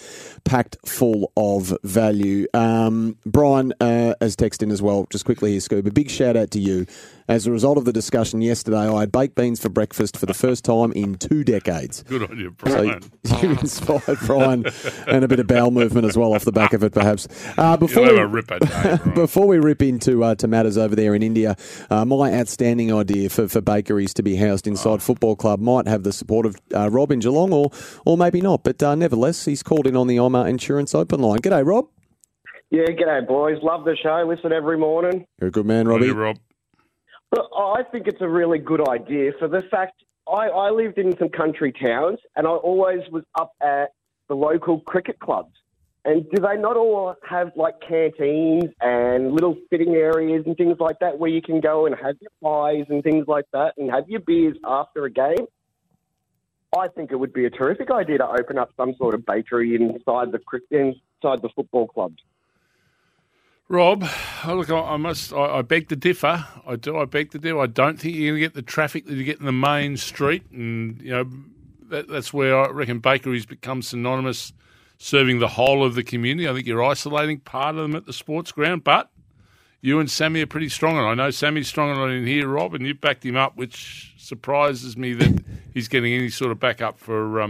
Packed full of value. Brian has texted in as well, just quickly here, Scoob. A big shout out to you. As a result of the discussion yesterday, I had baked beans for breakfast for the first time in 2 decades. Good on you, Brian. So you inspired Brian and a bit of bowel movement as well off the back of it, perhaps. Before we rip into to matters over there in India, my outstanding idea for bakeries to be housed inside Football Club might have the support of Rob in Geelong or maybe not. But nevertheless, he's called in on the IMA Insurance Open Line. G'day, Rob. Yeah, g'day, boys. Love the show. Listen every morning. You're a good man, Robbie. Hey, Rob. Look, I think it's a really good idea for the fact I lived in some country towns and I always was up at the local cricket clubs. And do they not all have like canteens and little sitting areas and things like that where you can go and have your pies and things like that and have your beers after a game? I think it would be a terrific idea to open up some sort of bakery inside the football clubs. Rob, look, I beg to differ. I don't think you're going to get the traffic that you get in the main street. And, you know, that's where I reckon bakeries become synonymous, serving the whole of the community. I think you're isolating part of them at the sports ground, but you and Sammy are pretty strong on it. I know Sammy's strong on it in here, Rob, and you've backed him up, which surprises me that he's getting any sort of backup for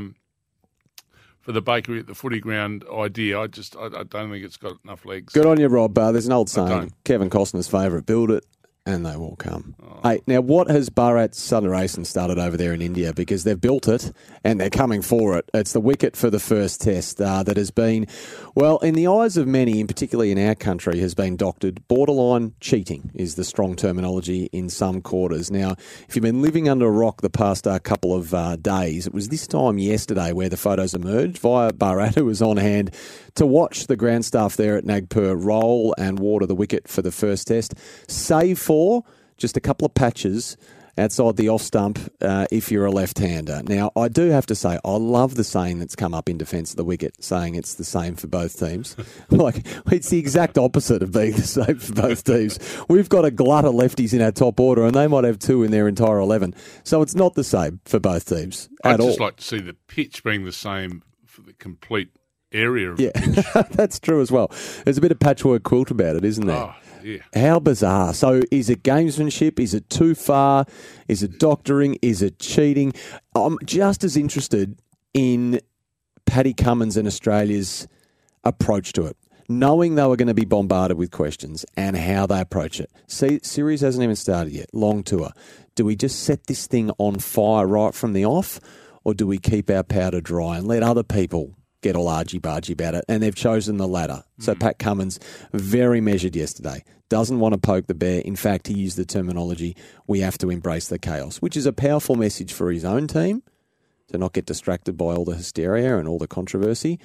the bakery at the footy ground idea. I don't think it's got enough legs. Good on you, Rob. There's an old saying, Kevin Costner's favourite, build it and they will come. Oh. Hey, now what has Bharat Sundaresan started over there in India? Because they've built it and they're coming for it. It's the wicket for the first test that has been, well, in the eyes of many, and particularly in our country, has been doctored borderline cheating is the strong terminology in some quarters. Now, if you've been living under a rock the past couple of days, it was this time yesterday where the photos emerged via Bharat, who was on hand to watch the ground staff there at Nagpur roll and water the wicket for the first test, save for just a couple of patches outside the off stump if you're a left-hander. Now, I do have to say, I love the saying that's come up in defence of the wicket, saying it's the same for both teams. Like, it's the exact opposite of being the same for both teams. We've got a glut of lefties in our top order, and they might have two in their entire 11. So it's not the same for both teams at all. I'd just like to see the pitch being the same for the complete area of the pitch. That's true as well. There's a bit of patchwork quilt about it, isn't there? Oh. Yeah. How bizarre. So is it gamesmanship? Is it too far? Is it doctoring? Is it cheating? I'm just as interested in Paddy Cummins and Australia's approach to it, knowing they were going to be bombarded with questions and how they approach it. See, series hasn't even started yet. Long tour. Do we just set this thing on fire right from the off, or do we keep our powder dry and let other people get all argy-bargy about it? And they've chosen the latter. So Pat Cummins, very measured yesterday, doesn't want to poke the bear. In fact, he used the terminology, we have to embrace the chaos, which is a powerful message for his own team to not get distracted by all the hysteria and all the controversy.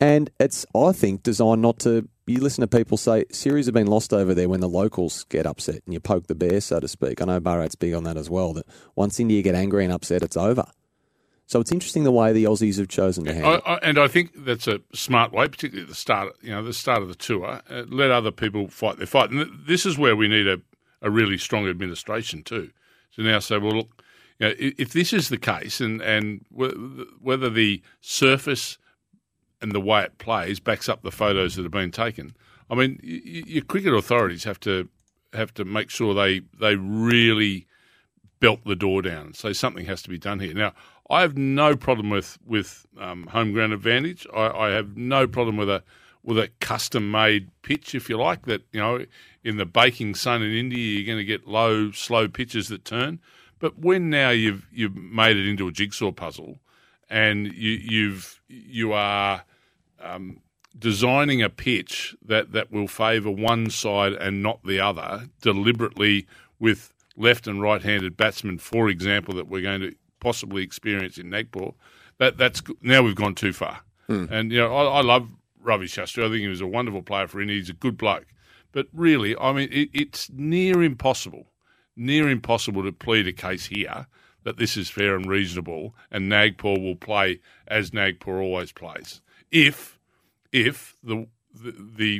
And it's, I think, designed not to... You listen to people say, series have been lost over there when the locals get upset and you poke the bear, so to speak. I know Bharat's big on that as well, that once India get angry and upset, it's over. So it's interesting the way the Aussies have chosen to handle it. And I think that's a smart way, particularly at the start, you know, the start of the tour. Let other people fight their fight. And this is where we need a really strong administration too. So now say, well, look, you know, if this is the case and whether the surface and the way it plays backs up the photos that have been taken, I mean, your cricket authorities have to make sure they really belt the door down and say something has to be done here. Now, I have no problem with home ground advantage. I have no problem with a custom made pitch, if you like. That, you know, in the baking sun in India, you're going to get low, slow pitches that turn. But when now you've made it into a jigsaw puzzle, and you are designing a pitch that will favour one side and not the other deliberately, with left and right-handed batsmen, for example, that we're going to possibly experience in Nagpur, that's now we've gone too far. And, you know, I love Ravi Shastri. I think he was a wonderful player for India. He's a good bloke. But really, I mean, it's near impossible to plead a case here that this is fair and reasonable and Nagpur will play as Nagpur always plays. If the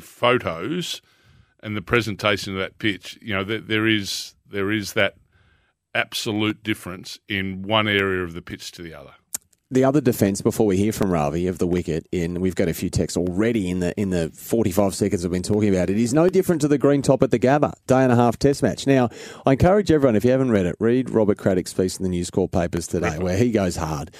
photos and the presentation of that pitch, you know, there is that absolute difference in one area of the pitch to the other. The other defence, before we hear from Ravi, of the wicket, we've got a few texts already in the 45 seconds we've been talking about it, is no different to the green top at the Gabba, day and a half test match. Now, I encourage everyone, if you haven't read it, read Robert Craddock's piece in the News Corp papers today where he goes hard.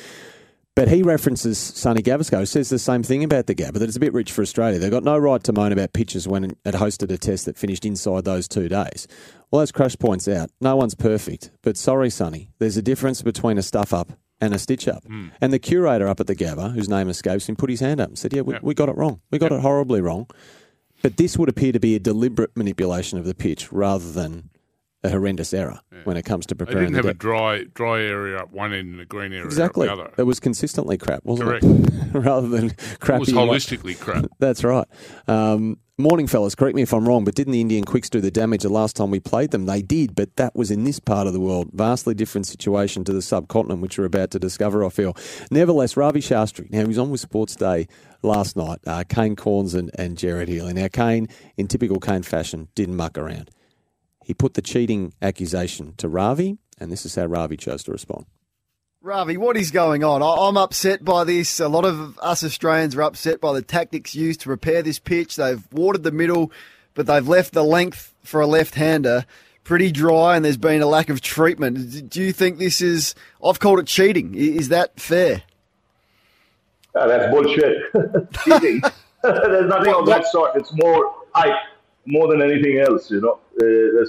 But he references Sunil Gavaskar, who says the same thing about the Gabba, that it's a bit rich for Australia. They've got no right to moan about pitches when it hosted a test that finished inside those 2 days. Well, as Crush points out, no one's perfect. But sorry, Sonny, there's a difference between a stuff-up and a stitch-up. And the curator up at the Gabba, whose name escapes him, put his hand up and said, we got it wrong. We got it horribly wrong. But this would appear to be a deliberate manipulation of the pitch rather than a horrendous error when it comes to preparing. They didn't have a dry area up one end and a green area up the other. It was consistently crap, wasn't it? Correct. Rather than crappy. It was holistically crap. That's right. Morning, fellas. Correct me if I'm wrong, but didn't the Indian quicks do the damage the last time we played them? They did, but that was in this part of the world. Vastly different situation to the subcontinent, which we're about to discover, I feel. Nevertheless, Ravi Shastri. Now, he was on with Sports Day last night. Kane Corns and Jared Healy. Now, Kane, in typical Kane fashion, didn't muck around. He put the cheating accusation to Ravi, and this is how Ravi chose to respond. Ravi, what is going on? I'm upset by this. A lot of us Australians are upset by the tactics used to repair this pitch. They've watered the middle, but they've left the length for a left-hander pretty dry, and there's been a lack of treatment. Do you think this is, I've called it cheating. Is that fair? That's bullshit. Cheating. There's nothing of that sort. It's more hype. More than anything else, you know,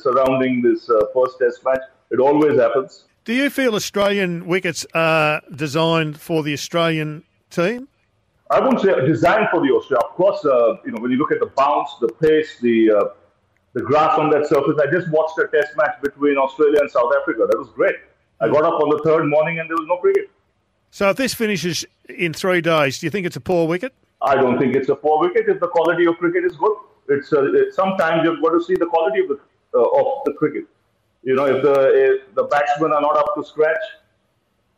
surrounding this first test match. It always happens. Do you feel Australian wickets are designed for the Australian team? I wouldn't say designed for the Australian. Of course, you know, when you look at the bounce, the pace, the grass on that surface. I just watched a test match between Australia and South Africa. That was great. I got up on the third morning and there was no cricket. So if this finishes in 3 days, do you think it's a poor wicket? I don't think it's a poor wicket if the quality of cricket is good. It's sometimes you've got to see the quality of the cricket. You know, if the batsmen are not up to scratch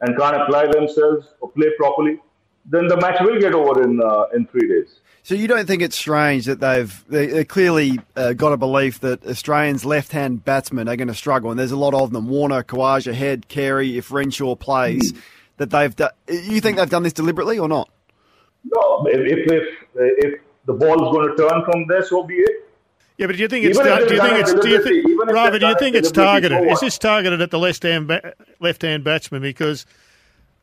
and can't apply themselves or play properly, then the match will get over in 3 days. So you don't think it's strange that they clearly got a belief that Australians' left-hand batsmen are going to struggle, and there's a lot of them: Warner, Khawaja, Head, Carey. If Renshaw plays, that they've done. You think they've done this deliberately or not? No, if the ball is going to turn from there, so be it. Yeah, but do you think it's Ravi, do you think it's targeted? Is this targeted at the left-hand batsman? Because,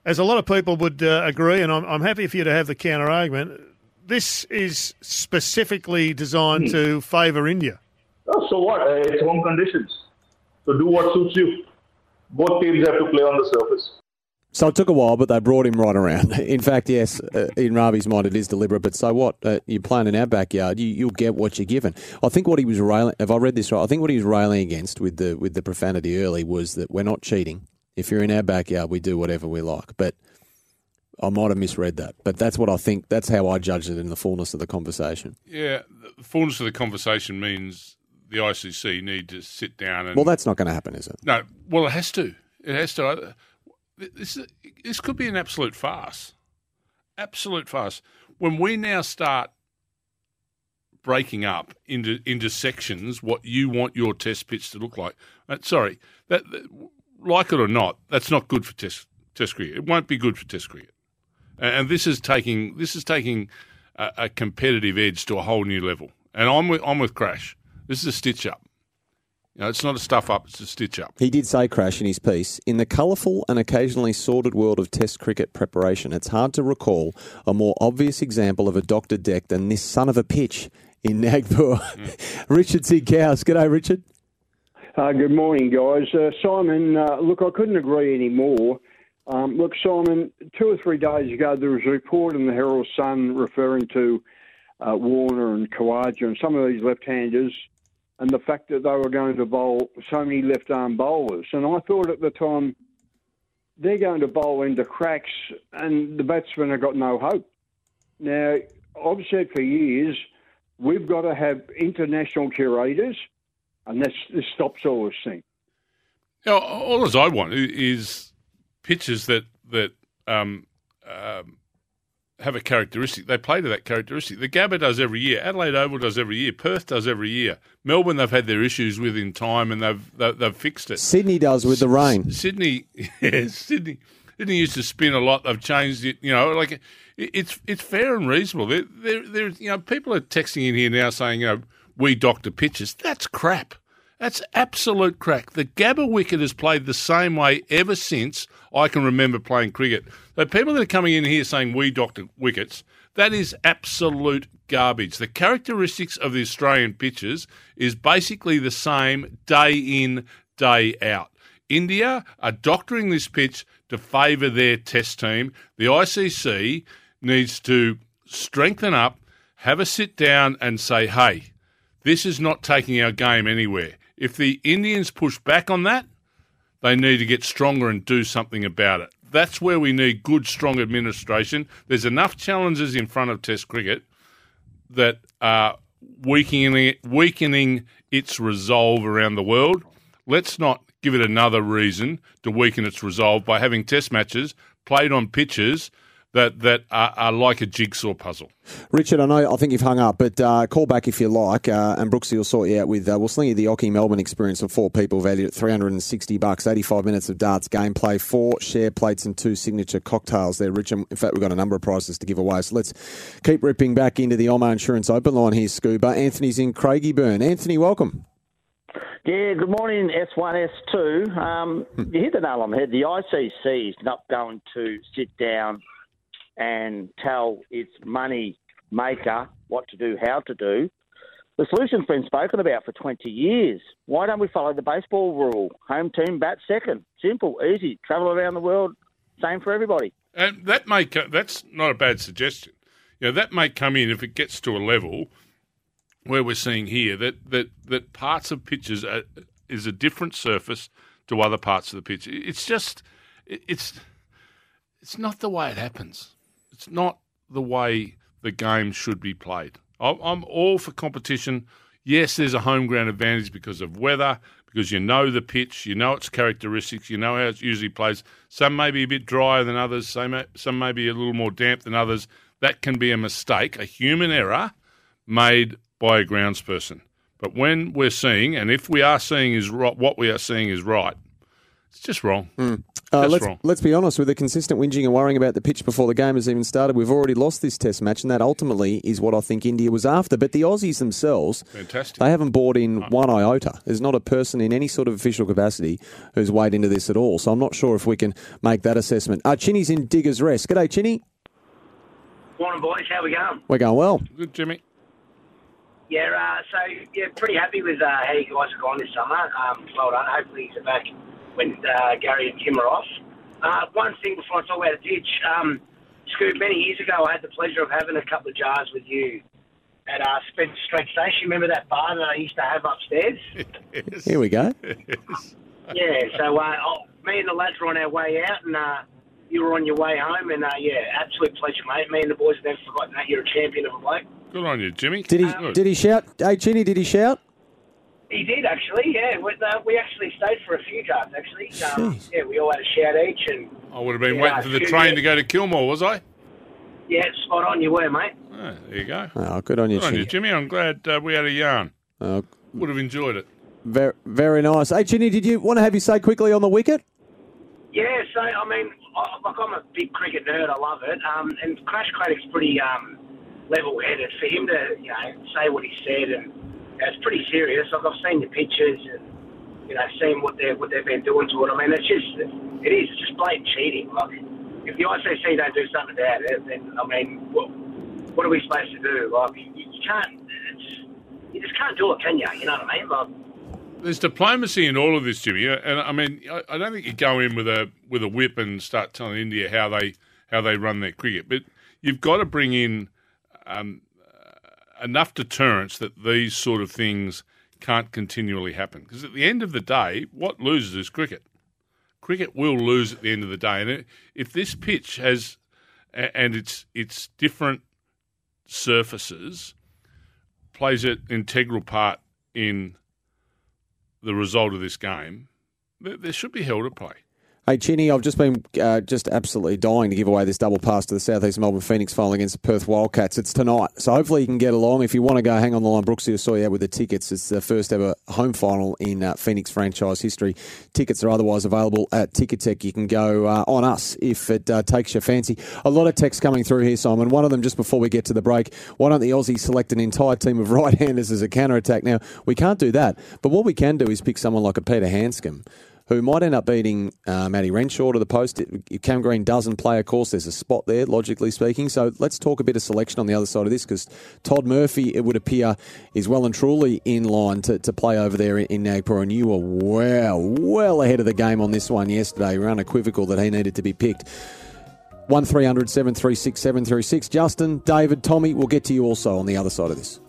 as a lot of people would agree, and I'm happy for you to have the counter argument, this is specifically designed to favour India. Oh, so what? It's home conditions. So do what suits you. Both teams have to play on the surface. So it took a while, but they brought him right around. In fact, yes, in Ravi's mind, it is deliberate, but so what? You're playing in our backyard. You'll get what you're given. I think what he was railing, if I read this right, I think what he was railing against with the profanity early was that we're not cheating. If you're in our backyard, we do whatever we like. But I might have misread that. But that's what I think. That's how I judged it in the fullness of the conversation. Yeah, the fullness of the conversation means the ICC need to sit down and... Well, that's not going to happen, is it? No. Well, it has to. It has to... This could be an absolute farce. Absolute farce. When we now start breaking up into sections what you want your test pitch to look like, like it or not, that's not good for test cricket. It won't be good for test cricket. And this is taking a competitive edge to a whole new level. And I'm with Crash. This is a stitch up. You know, it's not a stuff-up, it's a stitch-up. He did say, Crash, in his piece, in the colourful and occasionally sordid world of Test cricket preparation, it's hard to recall a more obvious example of a doctor deck than this son of a pitch in Nagpur. Richard Sidkows. G'day, Richard. Good morning, guys. Simon, look, I couldn't agree any more. Look, Simon, 2 or 3 days ago, there was a report in the Herald Sun referring to Warner and Khawaja and some of these left-handers, and the fact that they were going to bowl so many left-arm bowlers. And I thought at the time, they're going to bowl into cracks and the batsmen have got no hope. Now, I've said for years, we've got to have international curators, and this stops all this thing. Now, all as I want is pitches that have a characteristic. They play to that characteristic. The Gabba does every year. Adelaide Oval does every year. Perth does every year. Melbourne, they've had their issues with in time, and they've fixed it. Sydney does with the rain. Sydney used to spin a lot. They've changed it. You know, like it's fair and reasonable. There, you know, people are texting in here now saying, you know, we doctor pitches. That's crap. That's absolute crack. The Gabba wicket has played the same way ever since I can remember playing cricket. The people that are coming in here saying we doctor wickets, that is absolute garbage. The characteristics of the Australian pitches is basically the same day in, day out. India are doctoring this pitch to favour their test team. The ICC needs to strengthen up, have a sit down and say, hey, this is not taking our game anywhere. If the Indians push back on that, they need to get stronger and do something about it. That's where we need good, strong administration. There's enough challenges in front of Test cricket that are weakening its resolve around the world. Let's not give it another reason to weaken its resolve by having Test matches played on pitches that are like a jigsaw puzzle. Richard, I think you've hung up, but call back if you like, and Brooksy will sort you out with, we'll sling you the Ockey Melbourne experience for four people valued at $360, 85 minutes of darts gameplay, 4 share plates and 2 signature cocktails there, Richard. In fact, we've got a number of prizes to give away, so let's keep ripping back into the Omo Insurance open line here, Scuba. Anthony's in Craigieburn. Anthony, welcome. Yeah, good morning, S1, S2. You hit the nail on the head. The ICC is not going to sit down and tell its money maker what to do, how to do. The solution's been spoken about for 20 years. Why don't we follow the baseball rule? Home team bats second. Simple, easy. Travel around the world, same for everybody. And that's not a bad suggestion. You know, that may come in if it gets to a level where we're seeing here that parts of pitches is a different surface to other parts of the pitch. It's not the way it happens. It's not the way the game should be played. I'm all for competition. Yes, there's a home ground advantage because of weather, because you know the pitch, you know its characteristics, you know how it usually plays. Some may be a bit drier than others. Some may be a little more damp than others. That can be a mistake, a human error made by a grounds person. But when we're seeing, and if we are seeing is right, what we are seeing is right, it's just wrong. Wrong. Let's be honest, with the consistent whinging and worrying about the pitch before the game has even started, we've already lost this test match, and that ultimately is what I think India was after. But the Aussies themselves, fantastic. They haven't bought in one iota. There's not a person in any sort of official capacity who's weighed into this at all. So I'm not sure if we can make that assessment. Chinny's in Diggers Rest. G'day, Chinny. Morning, boys. How we going? We're going well. Good, Jimmy. Yeah, pretty happy with how you guys have gone this summer. Well done. Hopefully you're back when Gary and Tim are off. One thing before I talk about a ditch, Scoob, many years ago I had the pleasure of having a couple of jars with you at Spencer Street Station. Remember that bar that I used to have upstairs? Yes. Here we go. Yes. Yeah, so me and the lads were on our way out and you were on your way home and, absolute pleasure, mate. Me and the boys have never forgotten that. You're a champion of a bloke. Good on you, Jimmy. Did he shout? Hey, Ginny, did he shout? He did, actually, yeah. We actually stayed for a few jars, actually. We all had a shout each. And I would have been waiting for the train to go to Kilmore, was I? Yeah, spot on you were, mate. Oh, there you go. Oh, good on you, Jimmy. I'm glad we had a yarn. Would have enjoyed it. Very, very nice. Hey, Ginny, did you want to have your say quickly on the wicket? Yeah, so, I mean, I'm a big cricket nerd. I love it. And Crash Craddock's pretty level-headed. For him to, you know, say what he said and... It's pretty serious. Like I've seen the pictures and, you know, seen what they've been doing to it. I mean, it's just blatant cheating. Like, if the ICC don't do something about it, then, I mean, what are we supposed to do? Like, you just can't do it, can you? You know what I mean? Like, there's diplomacy in all of this, Jimmy. And I mean, I don't think you go in with a whip and start telling India how they run their cricket, but you've got to bring in enough deterrence that these sort of things can't continually happen. Because at the end of the day, what loses is cricket. Cricket will lose at the end of the day. And if this pitch has, and its different surfaces plays an integral part in the result of this game, there should be hell to play. Hey, Chinny, I've just been just absolutely dying to give away this double pass to the Southeast Melbourne Phoenix final against the Perth Wildcats. It's tonight, so hopefully you can get along. If you want to go, hang on the line. Brooksy will sort you out with the tickets. It's the first ever home final in Phoenix franchise history. Tickets are otherwise available at Ticketek. You can go on us if it takes your fancy. A lot of texts coming through here, Simon. One of them, just before we get to the break, why don't the Aussies select an entire team of right-handers as a counter-attack? Now, we can't do that, but what we can do is pick someone like a Peter Hanscom, who might end up beating Matty Renshaw to the post. If Cam Green doesn't play, of course, there's a spot there, logically speaking. So let's talk a bit of selection on the other side of this, because Todd Murphy, it would appear, is well and truly in line to play over there in Nagpur. And you were well ahead of the game on this one yesterday. You were unequivocal that he needed to be picked. 1300 736 736. Justin, David, Tommy, we'll get to you also on the other side of this.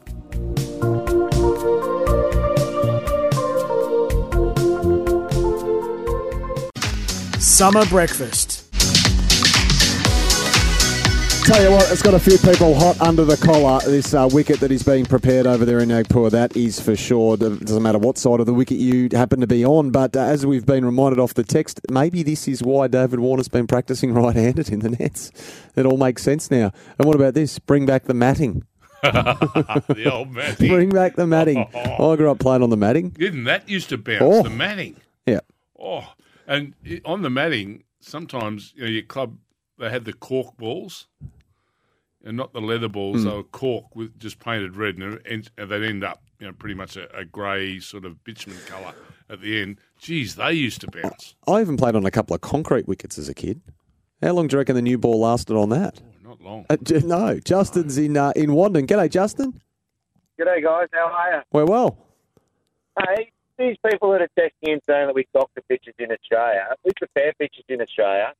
Summer breakfast. Tell you what, it's got a few people hot under the collar, this wicket that is being prepared over there in Nagpur, that is for sure. It doesn't matter what side of the wicket you happen to be on, but as we've been reminded off the text, maybe this is why David Warner's been practising right-handed in the nets. It all makes sense now. And what about this? Bring back the matting. The old matting. Bring back the matting. I grew up playing on the matting. Didn't that used to bounce, the matting? Yeah. Oh, and on the matting, sometimes your club, they had the cork balls and not the leather balls. They were cork with just painted red, and they'd end up pretty much a grey sort of bitumen colour at the end. Geez, they used to bounce. I even played on a couple of concrete wickets as a kid. How long do you reckon the new ball lasted on that? Oh, not long. No, Justin's in Wandon. G'day, Justin. G'day, guys. How are you? We're well. Hey. These people that are texting in saying that we doctor pitches in Australia, we prepare pitches in Australia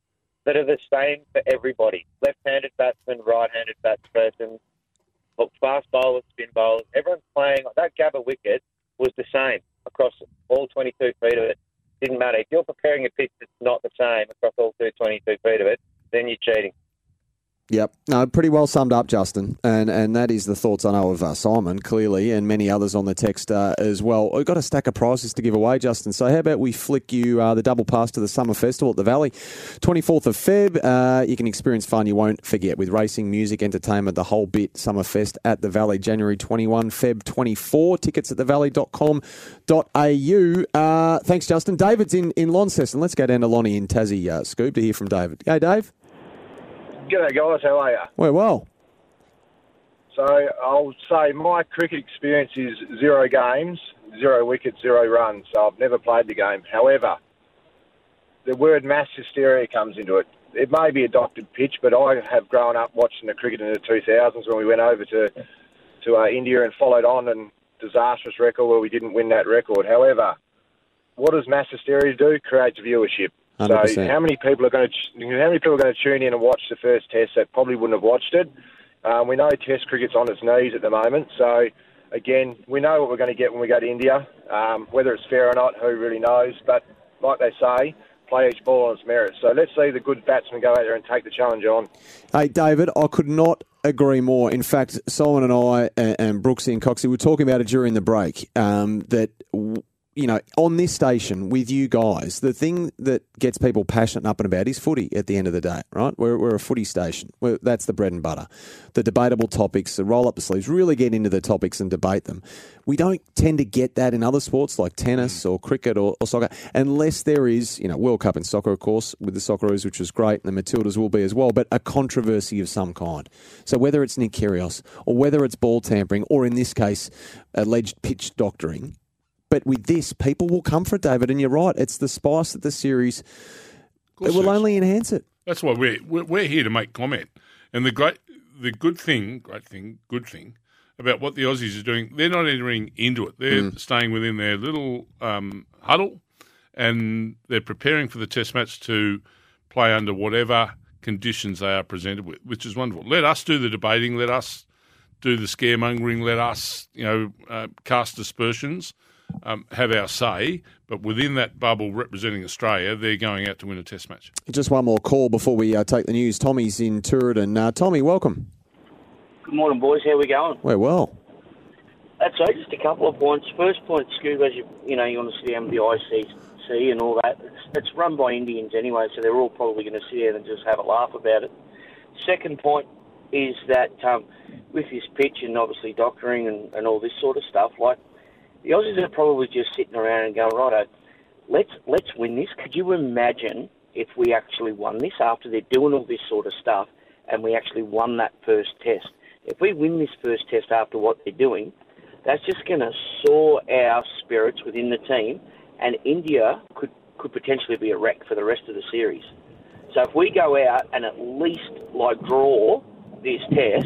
that are the same for everybody. Left-handed batsmen, right-handed batsperson, fast bowlers, spin bowlers, everyone's playing. That Gabba wicket was the same across all 22 feet of it. Didn't matter. If you're preparing a pitch that's not the same across all 22 feet of it, then you're cheating. Yep. No, pretty well summed up, Justin. And that is the thoughts I know of Simon, clearly, and many others on the text as well. We've got a stack of prizes to give away, Justin. So how about we flick you the double pass to the Summer Festival at the Valley, 24th of Feb. You can experience fun you won't forget with racing, music, entertainment, the whole bit. Summer Fest at the Valley, January 21, Feb 24. Tickets at thevalley.com.au. Thanks, Justin. David's in Launceston. Let's go down to Lonnie in Tassie, Scoob, to hear from David. Hey, Dave. G'day, guys. How are you? We're well. So I'll say my cricket experience is 0 games, 0 wickets, 0 runs. So I've never played the game. However, the word mass hysteria comes into it. It may be a doctored pitch, but I have grown up watching the cricket in the 2000s when we went over to India and followed on and disastrous record where we didn't win that record. However, what does mass hysteria do? Creates viewership. 100%. So how many people are going to tune in and watch the first test that probably wouldn't have watched it? We know Test cricket's on its knees at the moment. So, again, we know what we're going to get when we go to India. Whether it's fair or not, who really knows? But like they say, play each ball on its merits. So let's see the good batsmen go out there and take the challenge on. Hey, David, I could not agree more. In fact, Simon and I and Brooksy and Coxie were talking about it during the break, that... on this station with you guys, the thing that gets people passionate and up and about is footy at the end of the day, right? We're a footy station. That's the bread and butter. The debatable topics, the roll up the sleeves, really get into the topics and debate them. We don't tend to get that in other sports like tennis or cricket or soccer, unless there is, World Cup in soccer, of course, with the Socceroos, which was great, and the Matildas will be as well, but a controversy of some kind. So whether it's Nick Kyrgios or whether it's ball tampering or, in this case, alleged pitch doctoring, but with this, people will come for it, David, and you're right. It's the spice of the series. It will only enhance it. That's why we're here to make comment. And the good thing about what the Aussies are doing, they're not entering into it. They're staying within their little huddle, and they're preparing for the Test match to play under whatever conditions they are presented with, which is wonderful. Let us do the debating. Let us do the scaremongering. Let us, cast dispersions. Have our say, but within that bubble representing Australia, they're going out to win a Test match. Just one more call before we take the news. Tommy's in Tooradin. Tommy, welcome. Good morning, boys. How we going? We're well. That's right. Just a couple of points. First point, Scoob, as you want to see the ICC and all that. It's run by Indians anyway, so they're all probably going to sit down and just have a laugh about it. Second point is that with this pitch and obviously doctoring and all this sort of stuff, like the Aussies are probably just sitting around and going, righto, let's win this. Could you imagine if we actually won this after they're doing all this sort of stuff and we actually won that first test? If we win this first test after what they're doing, that's just going to soar our spirits within the team, and India could potentially be a wreck for the rest of the series. So if we go out and at least draw this test,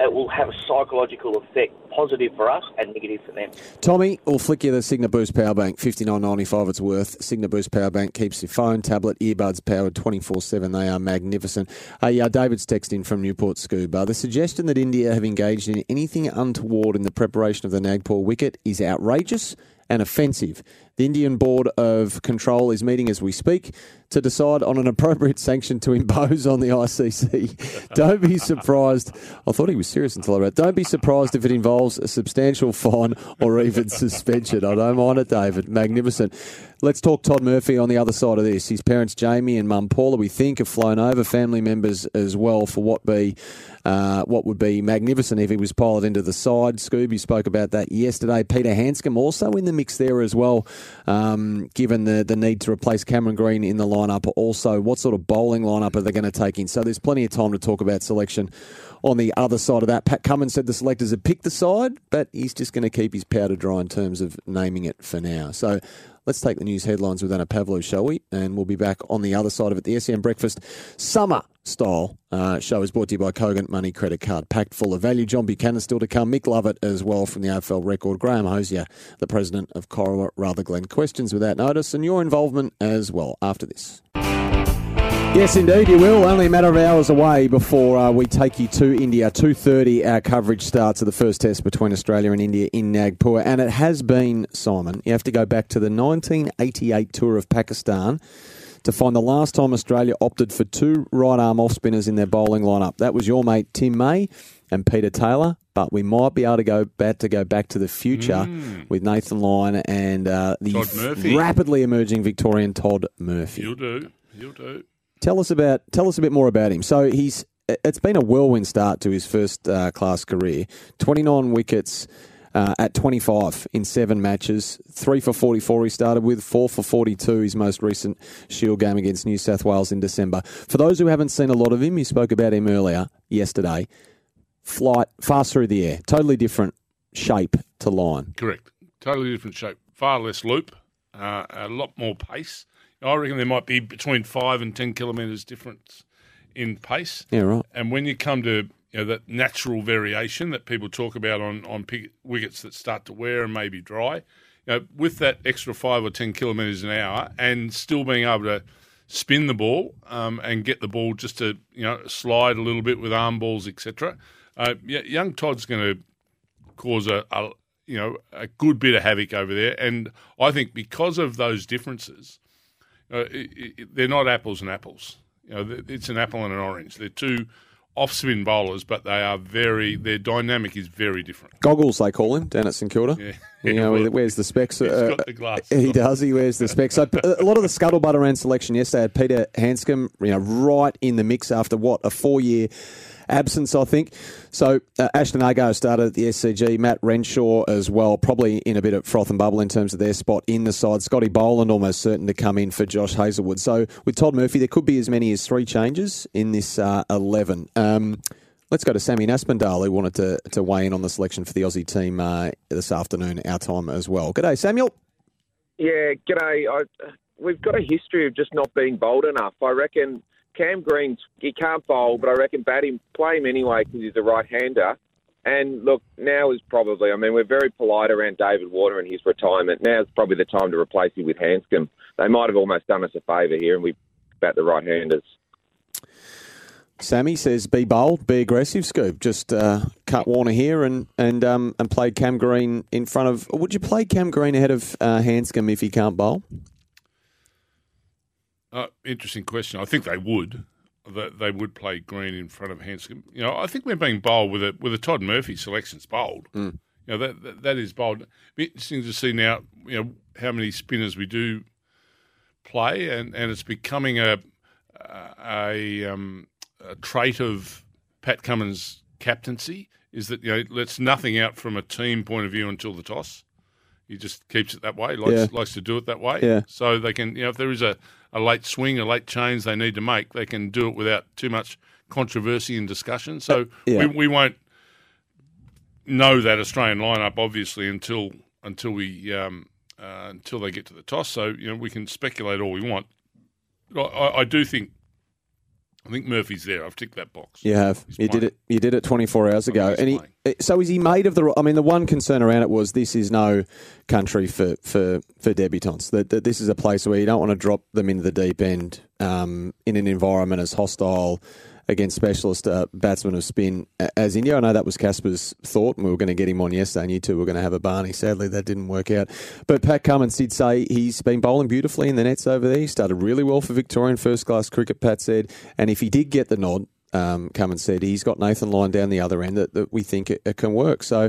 it will have a psychological effect, positive for us and negative for them. Tommy, we'll flick you the Signa Boost Power Bank, $59.95 it's worth. Signa Boost Power Bank keeps your phone, tablet, earbuds powered 24/7. They are magnificent. David's texting from Newport, Scoob. The suggestion that India have engaged in anything untoward in the preparation of the Nagpur wicket is outrageous and offensive. The Indian Board of Control is meeting as we speak to decide on an appropriate sanction to impose on the ICC. Don't be surprised. I thought he was serious until I read. Don't be surprised if it involves a substantial fine or even suspension. I don't mind it, David. Magnificent. Let's talk Todd Murphy on the other side of this. His parents, Jamie and Mum Paula, we think have flown over, family members as well, for what would be magnificent if he was piloted into the side. Scoob, you spoke about that yesterday. Peter Hanscom also in the mix there as well. Given the need to replace Cameron Green in the lineup, also what sort of bowling lineup are they going to take in? So there's plenty of time to talk about selection on the other side of that. Pat Cummins said the selectors have picked the side, but he's just going to keep his powder dry in terms of naming it for now. So let's take the news headlines with Anna Pavlou, shall we? And we'll be back on the other side of it. The SEN Breakfast Summer Style show is brought to you by Kogan Money Credit Card. Packed full of value. John Buchanan still to come. Mick Lovett as well from the AFL Record. Graham Hosier, the president of Corowa Rutherglen. Questions without notice and your involvement as well after this. Yes, indeed, you will. Only a matter of hours away before we take you to India. 2:30, our coverage starts of the first test between Australia and India in Nagpur. And it has been, Simon, you have to go back to the 1988 tour of Pakistan to find the last time Australia opted for two right-arm off-spinners in their bowling lineup. That was your mate Tim May and Peter Taylor, but we might be able to go back to the future with Nathan Lyon and the rapidly emerging Victorian Todd Murphy. He'll do. Tell us a bit more about him. So it's been a whirlwind start to his first class career. 29 wickets at 25 in 7 matches. 3 for 44 he started with. 4 for 42 his most recent Shield game against New South Wales in December. For those who haven't seen a lot of him, you spoke about him earlier yesterday. Flight fast through the air, totally different shape to Lyon. Correct, totally different shape. Far less loop, a lot more pace. I reckon there might be between 5 and 10 kilometres difference in pace. Yeah, right. And when you come to that natural variation that people talk about on wickets that start to wear and maybe dry, with that extra 5 or 10 kilometres an hour and still being able to spin the ball and get the ball just to slide a little bit with arm balls, etc. Young Todd's going to cause a good bit of havoc over there, and I think because of those differences. They're not apples and apples. It's an apple and an orange. They're two off-spin bowlers, but they are their dynamic is very different. Goggles, they call him, down at St Kilda. Yeah. He wears the specs. He's got the glasses. He does. He wears the specs. So a lot of the scuttlebutt around selection yesterday had Peter Hanscom, right in the mix after a 4-year absence, I think. So Ashton Agar started at the SCG, Matt Renshaw as well, probably in a bit of froth and bubble in terms of their spot in the side. Scotty Boland almost certain to come in for Josh Hazlewood. So with Todd Murphy, there could be as many as 3 changes in this 11. Let's go to Sammy Naspindale, who wanted to weigh in on the selection for the Aussie team this afternoon, our time as well. G'day, Samuel. Yeah, g'day. We've got a history of just not being bold enough. I reckon Cam Green, he can't bowl, but I reckon play him anyway because he's a right-hander. And look, now is probably, we're very polite around David Warner and his retirement. Now is probably the time to replace him with Hanscom. They might have almost done us a favour here, and we bat the right-handers. Sammy says, be bold, be aggressive, Scoop. Just cut Warner here and play Cam Green in front of... Would you play Cam Green ahead of Hanscom if he can't bowl? Interesting question. I think they would. that they would play Green in front of Hanscom. You know, I think we're being bold with it. With the Todd Murphy selection's bold. Mm. You know, that is bold. It'd be interesting to see now, you know, how many spinners we do play, and it's becoming a trait of Pat Cummins' captaincy is that, you know, lets nothing out from a team point of view until the toss. He just keeps it that way, likes to do it that way. Yeah. So they can, you know, if there is a late swing, a late change they need to make, they can do it without too much controversy and discussion. So we won't know that Australian lineup obviously until they get to the toss. So, you know, we can speculate all we want. I do think Murphy's there. I've ticked that box. You have. You did it 24 hours ago. And so is he made of the – I mean, the one concern around it was this is no country for debutantes, that this is a place where you don't want to drop them into the deep end in an environment as hostile against specialist batsmen of spin as India. I know that was Casper's thought, and we were going to get him on yesterday, and you two were going to have a barney. Sadly, that didn't work out. But Pat Cummins did say he's been bowling beautifully in the nets over there. He started really well for Victorian first-class cricket, Pat said. And if he did get the nod, Cummins said, he's got Nathan Lyon down the other end that we think it can work. So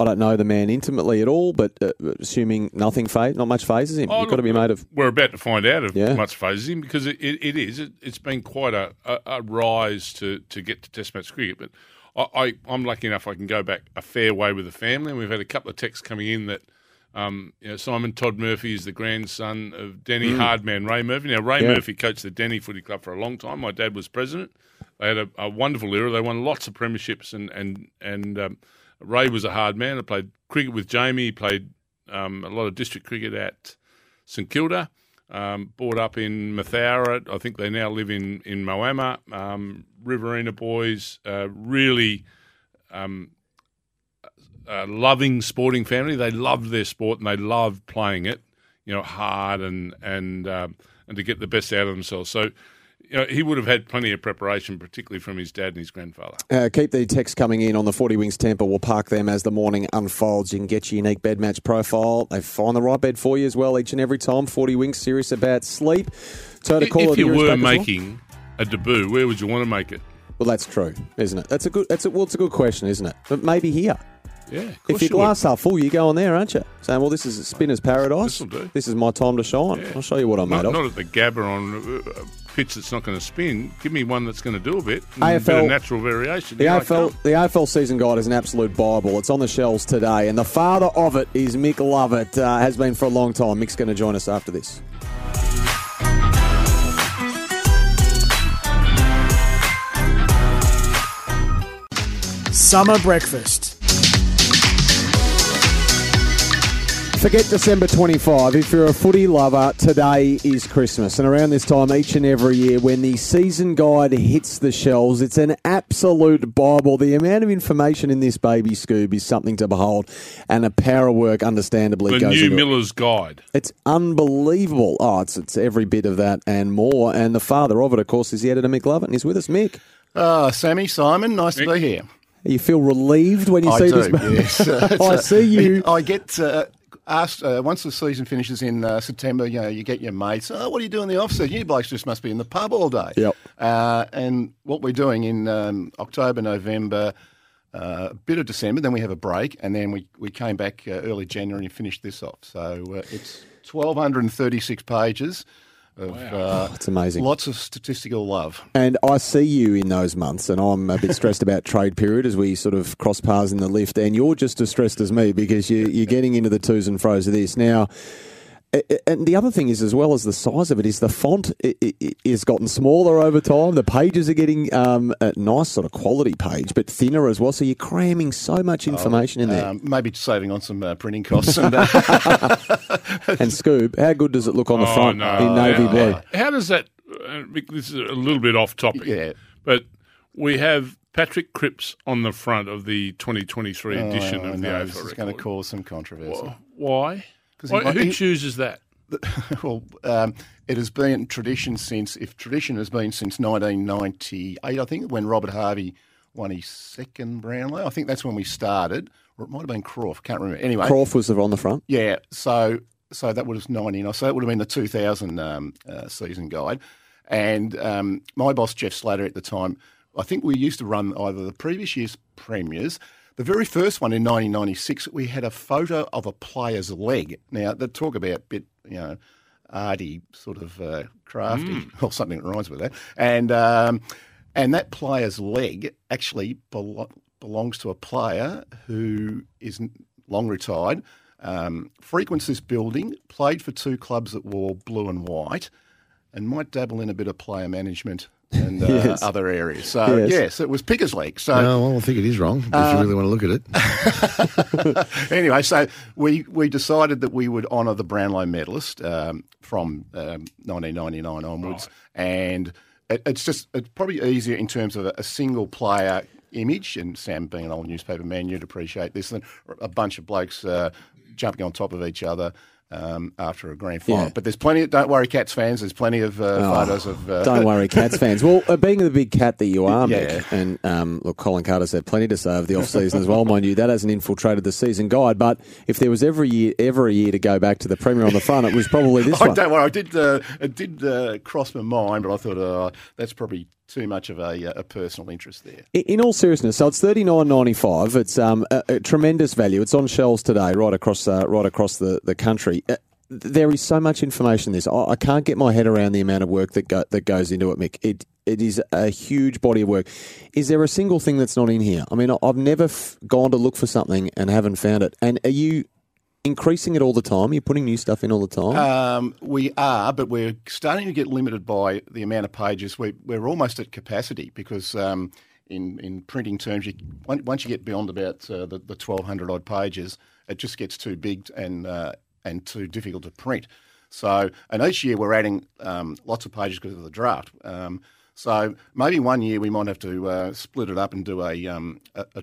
I don't know the man intimately at all, but assuming not much phases him. You've got to be made of. We're about to find out if much phases him, because it's been quite a rise to get to Test match cricket. But I'm lucky enough I can go back a fair way with the family, and we've had a couple of texts coming in that you know, Simon Todd Murphy is the grandson of Denny Hardman Ray Murphy. Now Ray Murphy coached the Denny Footy Club for a long time. My dad was president. They had a wonderful era. They won lots of premierships and Ray was a hard man. I played cricket with Jamie. He played a lot of district cricket at St Kilda. Brought up in Mathaura. I think they now live in Moama. Riverina boys. Really loving sporting family. They loved their sport and they loved playing it. You know, hard and to get the best out of themselves. So, you know, he would have had plenty of preparation, particularly from his dad and his grandfather. Keep the texts coming in on the 40 Wings Temper. We'll park them as the morning unfolds. You can get your unique bed match profile. They find the right bed for you as well each and every time. 40 Wings, serious about sleep. Total call if you were making a debut, where would you want to make it? Well, that's true, isn't it? It's a good question, isn't it? But maybe here. Yeah, if your glass half full, you go on there, aren't you? Saying, well, this is a spinner's paradise. This'll do. This is my time to shine. Yeah. I'll show you what I'm made of. Not at the Gabba on a pitch that's not going to spin. Give me one that's going to do a bit. AFL, a bit of natural variation. The AFL season guide is an absolute Bible. It's on the shelves today. And the father of it is Mick Lovett. Has been for a long time. Mick's going to join us after this. Summer breakfast. Forget December 25. If you're a footy lover, today is Christmas. And around this time each and every year when the season guide hits the shelves, it's an absolute Bible. The amount of information in this baby, Scoob, is something to behold. And a power of work, understandably, goes into it. The new Miller's Guide. It's unbelievable. Oh, it's every bit of that and more. And the father of it, of course, is the editor, Mick Lovett, and he's with us. Mick. Sammy, Simon, nice to be here. You feel relieved when you see this baby? Yes. I see you. I get... asked once the season finishes in September, you know, you get your mates, what do you do in the off-season? You blokes just must be in the pub all day. Yep. And what we're doing in October, November, a bit of December, then we have a break, and then we came back early January and finished this off. So it's 1,236 pages. It's amazing. Lots of statistical love. And I see you in those months, and I'm a bit stressed about trade period as we sort of cross paths in the lift, and you're just as stressed as me because you're getting into the twos and fro's of this. Now, and the other thing is, as well as the size of it, is the font is gotten smaller over time. The pages are getting a nice sort of quality page, but thinner as well. So you're cramming so much information in there. Maybe saving on some printing costs. And Scoob, how good does it look on the front in navy blue? How does that this is a little bit off topic, but we have Patrick Cripps on the front of the 2023 edition of the AFL Record. It's going to cause some controversy. Why? Who chooses that? Well, it has been tradition since 1998, I think, when Robert Harvey won his second Brownlow. I think that's when we started, or it might have been Croft, can't remember. Anyway, Croft was on the front. Yeah, so that was 1999, so that would have been the 2000 season guide. And my boss, Jeff Slater, at the time, I think we used to run either the previous year's premiers. The very first one in 1996, we had a photo of a player's leg. Now, they talk about a bit, you know, arty, sort of crafty, or something that rhymes with that. And that player's leg actually belongs to a player who is long retired, frequents this building, played for two clubs that wore blue and white, and might dabble in a bit of player management and other areas. So, yes, it was Picker's leg. So, no, well, I think it is wrong, if you really want to look at it. Anyway, so we decided that we would honour the Brownlow medalist from 1999 onwards. Right. And it's probably easier in terms of a single player image, and Sam being an old newspaper man, you'd appreciate this, than a bunch of blokes jumping on top of each other after a grand final. Yeah. But there's plenty of, don't worry Cats fans, there's plenty of photos of... don't worry Cats fans. Well, being the big cat that you are, Mick, and look, Colin Carter's had plenty to say over the off-season as well, mind you, that hasn't infiltrated the season guide, but if there was every year to go back to the Premier on the front, it was probably this one. Don't worry, it did cross my mind, but I thought that's probably too much of a personal interest there. In all seriousness, so it's $39.95. It's a tremendous value. It's on shelves today, right across the country. There is so much information in this. I can't get my head around the amount of work that goes into it, Mick. It is a huge body of work. Is there a single thing that's not in here? I mean, I've never gone to look for something and haven't found it. And are you increasing it all the time? You're putting new stuff in all the time? We are, but we're starting to get limited by the amount of pages. We're almost at capacity because in printing terms, once you get beyond about the 1,200-odd pages, it just gets too big and too difficult to print. So, and each year we're adding lots of pages because of the draft. So maybe one year we might have to split it up and do a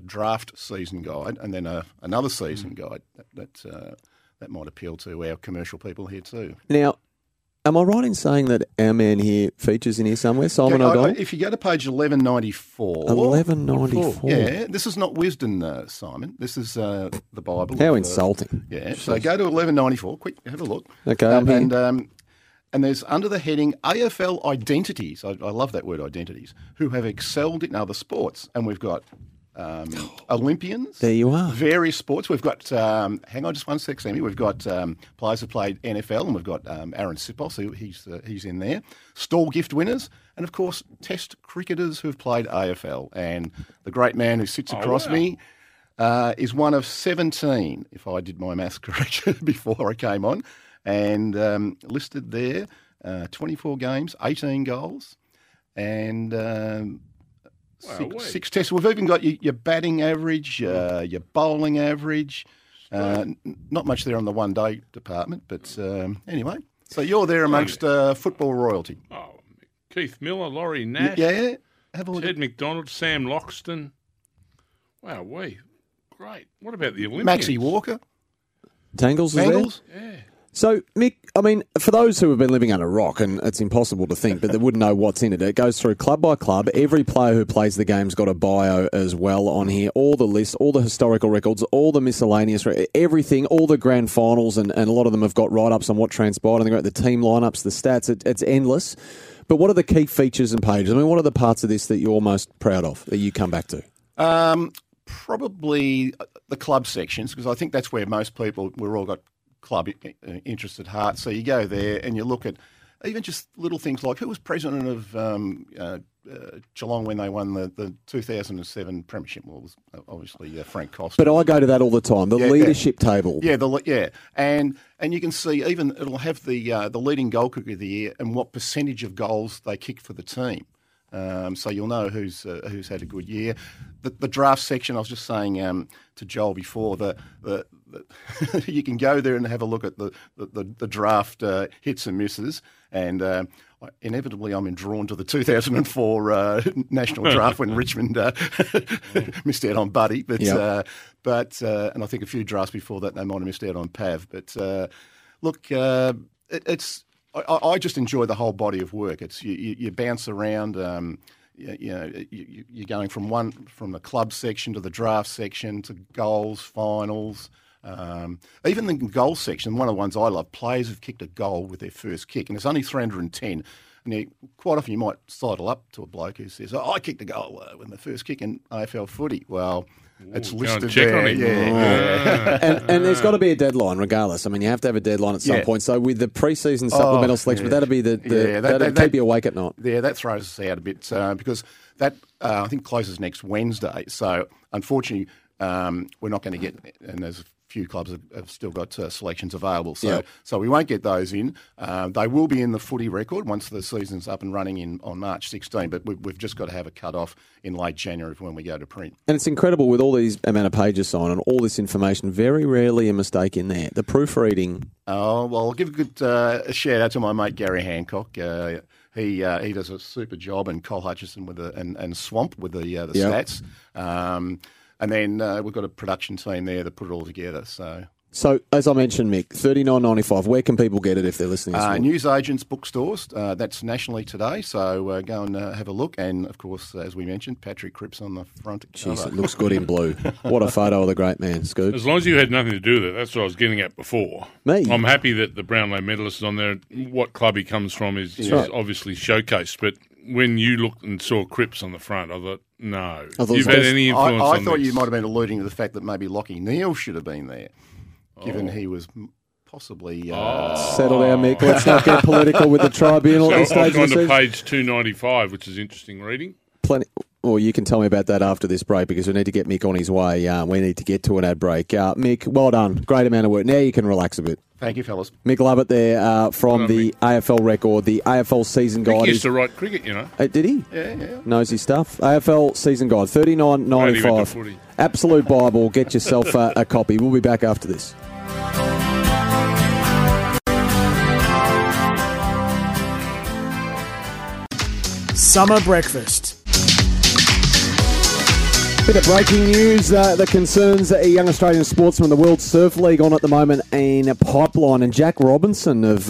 draft season guide and then another season guide. That might appeal to our commercial people here too. Now, am I right in saying that our man here features in here somewhere, Simon O'Donnell? If you go to page 1194. 1194. Yeah, this is not wisdom, Simon. This is the Bible. How insulting. Yeah, so go to 1194. Quick, have a look. Okay, and there's under the heading AFL identities. I love that word, identities, who have excelled in other sports. And we've got Olympians. There you are. Various sports. We've got, hang on just one sec, Sammy. We've got players who played NFL, and we've got Aaron Sipos. He's in there. Stall gift winners. And, of course, test cricketers who've played AFL. And the great man who sits across me is one of 17, if I did my maths correctly before I came on. And listed there, 24 games, 18 goals, and six tests. We've even got your batting average, your bowling average. Not much there on the one-day department, but anyway. So you're there amongst football royalty. Oh, Keith Miller, Laurie Nash. Yeah. Have a look. Ted McDonald, Sam Loxton. Wow, great. What about the Olympics? Maxie Walker. Tangles is there. Yeah. So, Mick, I mean, for those who have been living under a rock, and it's impossible to think, but they wouldn't know what's in it, it goes through club by club. Every player who plays the game's got a bio as well on here. All the lists, all the historical records, all the miscellaneous, everything, all the grand finals, and a lot of them have got write-ups on what transpired, and the team lineups, the stats, it's endless. But what are the key features and pages? I mean, what are the parts of this that you're most proud of, that you come back to? Probably the club sections, because I think that's where most people, we're all got club interest at heart. So you go there and you look at even just little things like who was president of Geelong when they won the 2007 premiership. Well, it was obviously Frank Costa. But I go to that all the time. The leadership table. Yeah, and you can see even it'll have the leading goal kicker of the year and what percentage of goals they kicked for the team. So you'll know who's had a good year. The draft section, I was just saying to Joel before, you can go there and have a look at the draft hits and misses. And inevitably, I'm drawn to the 2004 national draft when Richmond missed out on Buddy. But and I think a few drafts before that, they might have missed out on Pav. But I just enjoy the whole body of work. It's you bounce around. You're going from the club section to the draft section to goals, finals. Even the goal section, one of the ones I love, players have kicked a goal with their first kick, and it's only 310. And you, quite often you might sidle up to a bloke who says, oh, I kicked the goal in the first kick in AFL footy. Well, ooh, it's listed there. Yeah. And there's got to be a deadline regardless. I mean, you have to have a deadline at some point. So with the pre-season supplemental selection, but that'll be that'll keep you awake at night. Yeah, that throws us out a bit because that I think closes next Wednesday. So unfortunately, we're not going to get – and there's a few clubs have still got selections available. So so we won't get those in. They will be in the footy record once the season's up and running on March 16, but we've just got to have a cut-off in late January when we go to print. And it's incredible with all these amount of pages on and all this information, very rarely a mistake in there. The proofreading. Oh, well, I'll give a good shout-out to my mate Gary Hancock. He does a super job, and Cole Hutchison with and Swamp with the stats. And then we've got a production team there that put it all together. So as I mentioned, Mick, $39.95. Where can people get it if they're listening? Newsagents, bookstores. That's nationally today. So go and have a look. And of course, as we mentioned, Patrick Cripps on the front cover. Jeez, it looks good in blue. What a photo of the great man, Scoob. As long as you had nothing to do with it, that's what I was getting at before. Me, I'm happy that the Brownlow medalist is on there. What club he comes from is obviously showcased, but. When you looked and saw Cripps on the front, I thought, no. You've had any influence on this? I thought you might have been alluding to the fact that maybe Lachie Neale should have been there, given he was possibly... Settle down, Mick. Let's not get political with the tribunal at this stage. I've gone to page 295, which is interesting reading. Plenty... Well, you can tell me about that after this break because we need to get Mick on his way. We need to get to an ad break. Mick, well done. Great amount of work. Now you can relax a bit. Thank you, fellas. Mick Lovett there from the AFL Record, the AFL Season Guide. Mick used to write cricket, you know. Did he? Yeah. Knows his stuff. AFL Season Guide, $39.95. Absolute Bible. Get yourself a copy. We'll be back after this. Summer Breakfast. Bit of breaking news that concerns a young Australian sportsman. The World Surf League on at the moment in a pipeline, and Jack Robinson of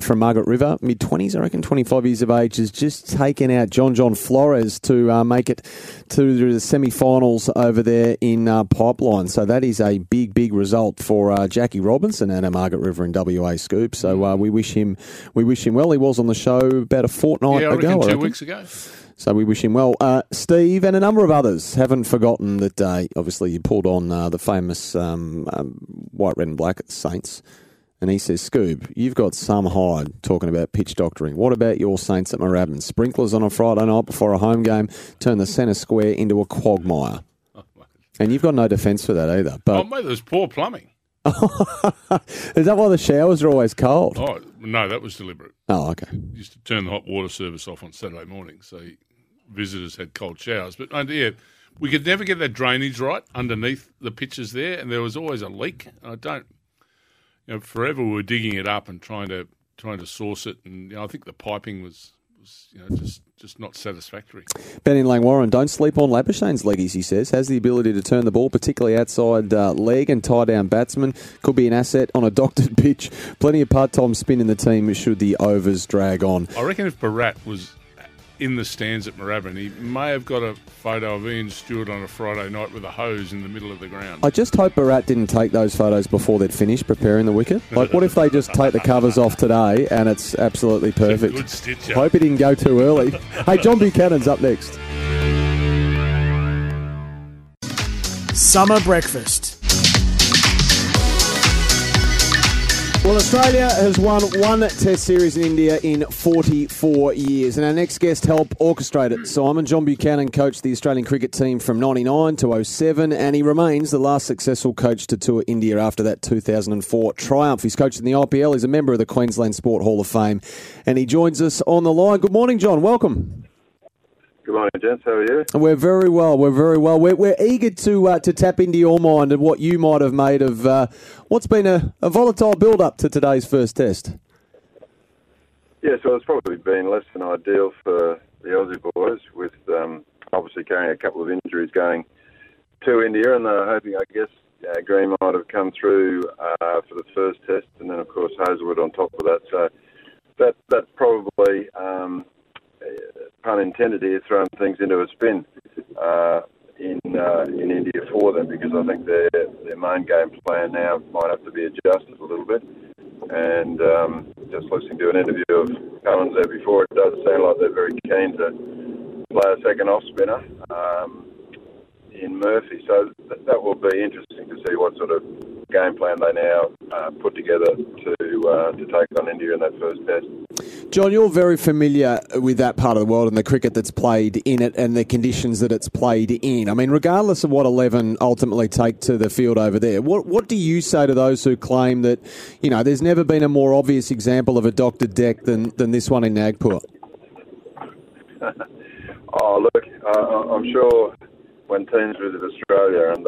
from Margaret River, mid-20s, I reckon, 25 years of age, has just taken out John Flores to make it to the semi-finals over there in pipeline. So that is a big result for Jackie Robinson and a Margaret River in WA, Scoop. So we wish him well. He was on the show about a fortnight ago. 2 weeks ago. So we wish him well. Steve and a number of others haven't forgotten that day. Obviously, you pulled on the famous white, red and black at the Saints. And he says, Scoob, you've got some hide talking about pitch doctoring. What about your Saints at Moorabbin? Sprinklers on a Friday night before a home game turn the centre square into a quagmire. And you've got no defence for that either. But... Oh, mate, there's poor plumbing. Is that why the showers are always cold? Oh, no, that was deliberate. Oh, okay. It used to turn the hot water service off on Saturday morning, so... Visitors had cold showers, but we could never get that drainage right underneath the pitches there, and there was always a leak. And forever we were digging it up and trying to source it, and I think the piping was just not satisfactory. Ben in Langwarrin, don't sleep on Labuschagne's leggies, he says. Has the ability to turn the ball, particularly outside leg and tie-down batsman. Could be an asset on a doctored pitch. Plenty of part-time spin in the team should the overs drag on. I reckon if Bharat was... in the stands at Moorabbin, he may have got a photo of Ian Stewart on a Friday night with a hose in the middle of the ground. I just hope Bharat didn't take those photos before they'd finished preparing the wicket. Like, what if they just take the covers off today and it's absolutely perfect? It's a good stitcher. Hope it didn't go too early. Hey, John Buchanan's up next. Summer Breakfast. Well, Australia has won one Test series in India in 44 years, and our next guest helped orchestrate it, Simon. John Buchanan coached the Australian cricket team from 99 to 07, and he remains the last successful coach to tour India after that 2004 triumph. He's coached in the IPL, he's a member of the Queensland Sport Hall of Fame, and he joins us on the line. Good morning, John. Welcome. Good morning, gents. How are you? We're very well. We're eager to tap into your mind and what you might have made of what's been a volatile build-up to today's first test. Yeah, so it's probably been less than ideal for the Aussie boys with obviously carrying a couple of injuries going to India, and they're hoping, I guess, Green might have come through for the first test, and then, of course, Hazlewood on top of that. So that probably... pun intended here, throwing things into a spin in India for them, because I think their main game plan now might have to be adjusted a little bit, and just listening to an interview of Cummins there before, it does sound like they're very keen to play a second off spinner in Murphy. So that will be interesting to see what sort of game plan they now put together to take on India in that first test. John, you're very familiar with that part of the world and the cricket that's played in it and the conditions that it's played in. I mean, regardless of what 11 ultimately take to the field over there, what do you say to those who claim that, you know, there's never been a more obvious example of a doctored deck than this one in Nagpur? I'm sure when teams visit Australia and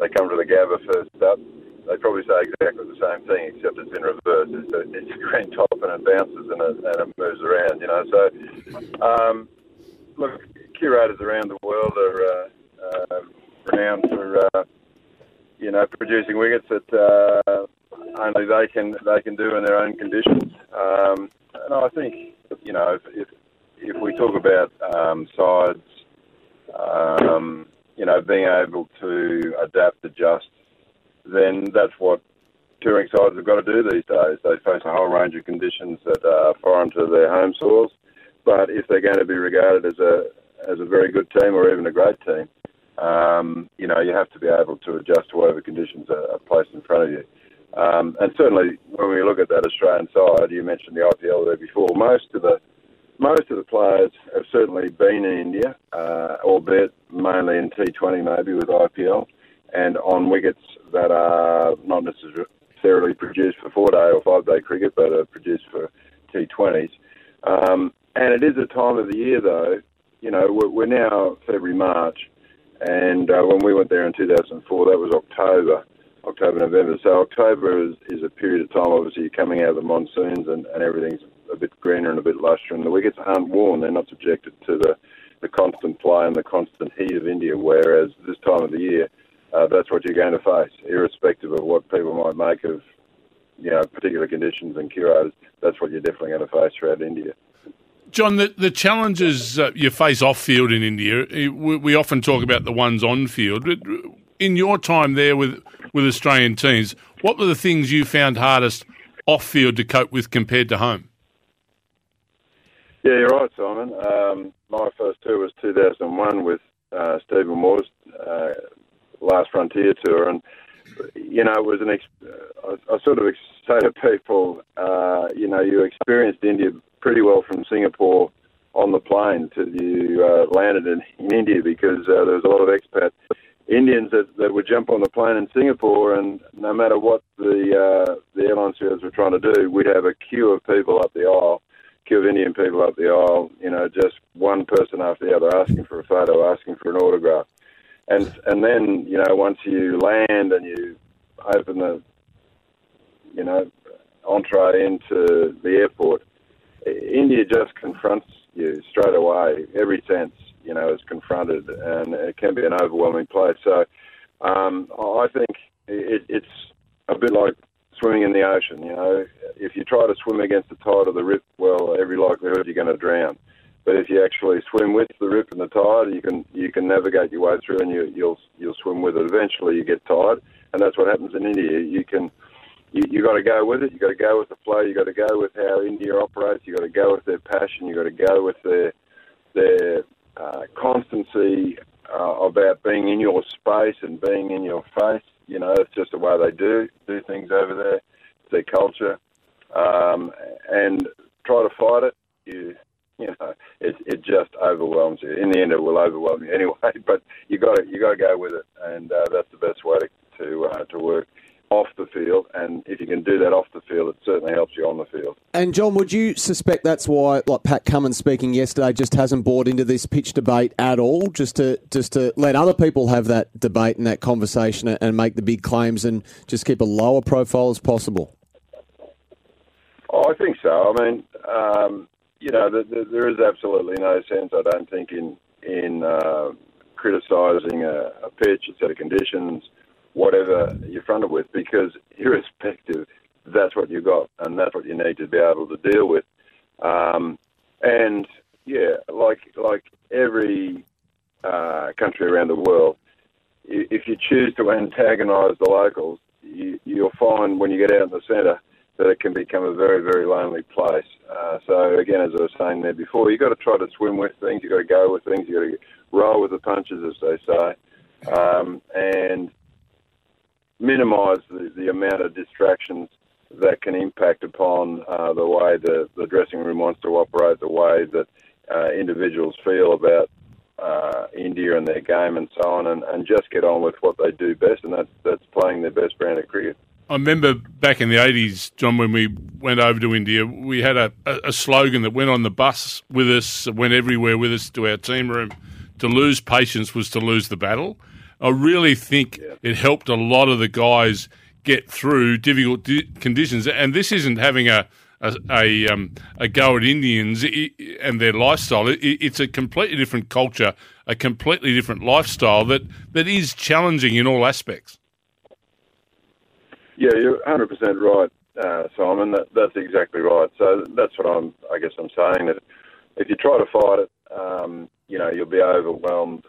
they come to the Gabba first up, they probably say exactly the same thing, except it's in reverse. It's a green top and it bounces and it moves around, you know. So, look, curators around the world are renowned for, you know, producing wickets that only they can do in their own conditions. And I think, you know, if we talk about sides, you know, being able to adapt, adjust, then that's what touring sides have got to do these days. They face a whole range of conditions that are foreign to their home soils, but if they're going to be regarded as a very good team or even a great team, you know, you have to be able to adjust to whatever conditions are placed in front of you. And certainly when we look at that Australian side, you mentioned the IPL there before, most of the players have certainly been in India, albeit mainly in T20 maybe with IPL, and on wickets that are not necessarily produced for 4-day or 5-day cricket, but are produced for T20s. And it is a time of the year, though. You know, we're now February, March, and when we went there in 2004, that was October, November. So October is a period of time, obviously, coming out of the monsoons and everything's a bit greener and a bit lusher, and the wickets aren't worn. They're not subjected to the constant play and the constant heat of India, whereas this time of the year, that's what you're going to face, irrespective of what people might make of, you know, particular conditions and curators. That's what you're definitely going to face throughout India. John, the challenges you face off-field in India, we often talk about the ones on-field. In your time there with Australian teams, what were the things you found hardest off-field to cope with compared to home? Yeah, you're right, Simon. My first tour was 2001 with Stephen Moore's Last Frontier Tour, and you know, it was I sort of say to people, you know, you experienced India pretty well from Singapore on the plane till you landed in India, because there was a lot of expat Indians that would jump on the plane in Singapore, and no matter what the airline service were trying to do, we'd have a queue of Indian people up the aisle, you know, just one person after the other asking for a photo, asking for an autograph. And then, you know, once you land and you open the, you know, entree into the airport, India just confronts you straight away. Every sense, you know, is confronted, and it can be an overwhelming place. So I think it's a bit like swimming in the ocean, you know. If you try to swim against the tide of the rip, well, every likelihood you're going to drown. But if you actually swim with the rip and the tide, you can navigate your way through, and you'll swim with it. Eventually, you get tired, and that's what happens in India. You got to go with it. You got to go with the flow. You got to go with how India operates. You got to go with their passion. You got to go with their constancy about being in your space and being in your face. You know, it's just the way they do things over there. It's their culture, and try to fight it. You know, it just overwhelms you. In the end, it will overwhelm you anyway. But you got to go with it, and that's the best way to work off the field. And if you can do that off the field, it certainly helps you on the field. And John, would you suspect that's why, like Pat Cummins speaking yesterday, just hasn't bought into this pitch debate at all? Just to let other people have that debate and that conversation and make the big claims, and just keep a lower profile as possible. Oh, I think so. I mean. You know, there is absolutely no sense, I don't think, in criticising a pitch, a set of conditions, whatever you're fronted with, because irrespective, that's what you've got, and that's what you need to be able to deal with. And, yeah, like every country around the world, if you choose to antagonise the locals, you'll find when you get out in the centre, that it can become a very, very lonely place. So, again, as I was saying there before, you've got to try to swim with things, you've got to go with things, you've got to roll with the punches, as they say, and minimise the amount of distractions that can impact upon the way the dressing room wants to operate, the way that individuals feel about India and their game and so on, and just get on with what they do best, and that's playing their best brand of cricket. I remember back in the 80s, John, when we went over to India, we had a slogan that went on the bus with us, went everywhere with us to our team room: to lose patience was to lose the battle. I really think it helped a lot of the guys get through difficult conditions. And this isn't having a go at Indians and their lifestyle. It's a completely different culture, a completely different lifestyle that is challenging in all aspects. Yeah, you're 100% right, Simon. That's exactly right. So that's what I'm saying, that if you try to fight it, you'll be overwhelmed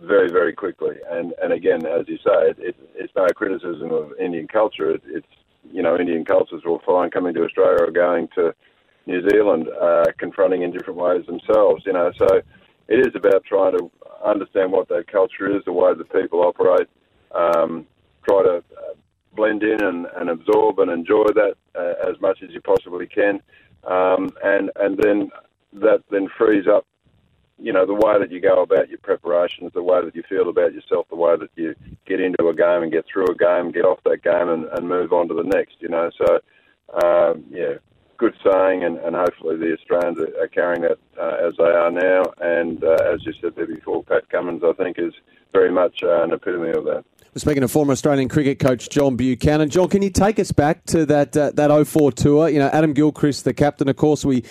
very, very quickly. And again, as you say, it's no criticism of Indian culture. It's Indian cultures will find coming to Australia or going to New Zealand, confronting in different ways themselves, So it is about trying to understand what that culture is, the way that people operate, try to blend in and absorb and enjoy that as much as you possibly can. And then that then frees up, the way that you go about your preparations, the way that you feel about yourself, the way that you get into a game and get through a game, get off that game and move on to the next, So, good saying, and hopefully the Australians are carrying that as they are now. And as you said there before, Pat Cummins, I think, is very much an epitome of that. We're speaking to former Australian cricket coach John Buchanan. John, can you take us back to that 04 tour? Adam Gilchrist, the captain, of course. We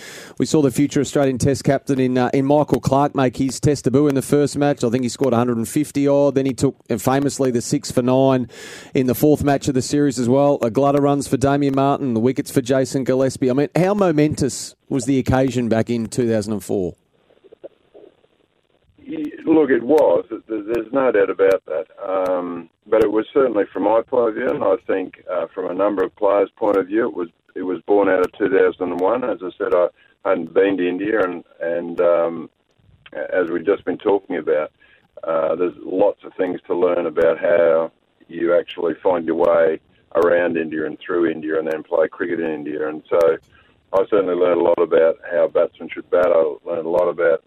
saw the future Australian Test captain in Michael Clarke make his Test debut in the first match. I think he scored 150-odd. Then he took, famously, the 6 for 9 in the fourth match of the series as well. A glut of runs for Damien Martin, the wickets for Jason Gillespie. I mean, how momentous was the occasion back in 2004? Look, it was. There's no doubt about that. But it was certainly, from my point of view, and I think from a number of players' point of view, it was born out of 2001. As I said, I hadn't been to India, and as we've just been talking about, there's lots of things to learn about how you actually find your way around India and through India and then play cricket in India. And so I certainly learned a lot about how batsmen should bat. I learned a lot about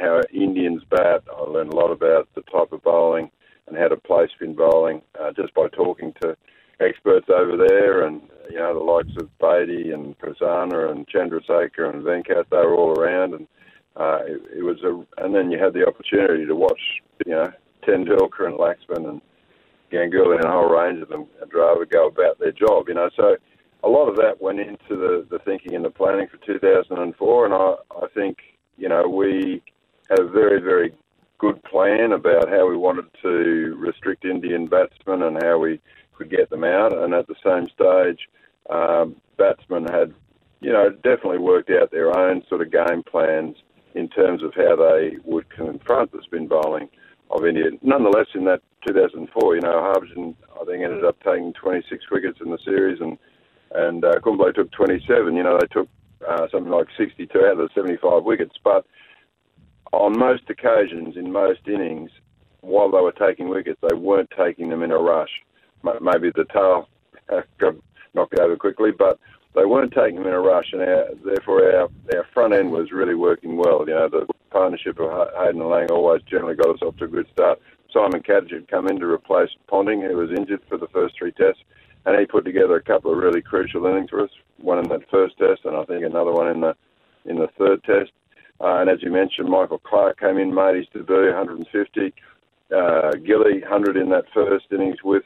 how Indians bat. I learned a lot about the type of bowling and how to play spin bowling just by talking to experts over there. And, the likes of Bedi and Prasanna and Chandrasekhar and Venkat, they were all around. And it was and then you had the opportunity to watch, Tendulkar and Laxman and Ganguly and a whole range of them, and Dravid, go about their job, So a lot of that went into the thinking and the planning for 2004, and I think, we had a very, very good plan about how we wanted to restrict Indian batsmen and how we could get them out. And at the same stage, batsmen had, definitely worked out their own sort of game plans in terms of how they would confront the spin bowling of India. Nonetheless, in that 2004, Harbhajan, I think, ended up taking 26 wickets in the series, and Kumble took 27. They took something like 62 out of the 75 wickets. But on most occasions, in most innings, while they were taking wickets, they weren't taking them in a rush. Maybe the tail got knocked over quickly, but they weren't taking them in a rush, and therefore our front end was really working well. The partnership of Hayden and Lang always generally got us off to a good start. Simon Kadge had come in to replace Ponting, who was injured for the first 3 tests. And he put together a couple of really crucial innings for us, one in that first test and I think another one in the third test. And as you mentioned, Michael Clarke came in, made his debut, 150. Gilley, 100 in that first innings with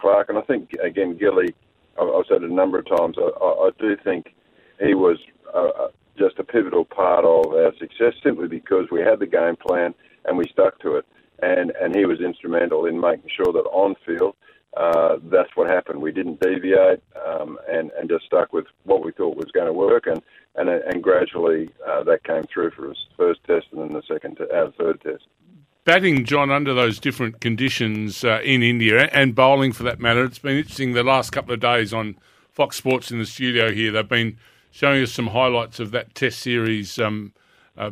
Clarke. And I think, again, Gilley, I've said it a number of times, I do think he was just a pivotal part of our success, simply because we had the game plan and we stuck to it. And he was instrumental in making sure that on field, that's what happened. We didn't deviate and just stuck with what we thought was going to work, and gradually that came through for us, first test and then the second, third test. batting, John, under those different conditions in India and bowling for that matter, it's been interesting the last couple of days on Fox Sports in the studio here. They've been showing us some highlights of that Test series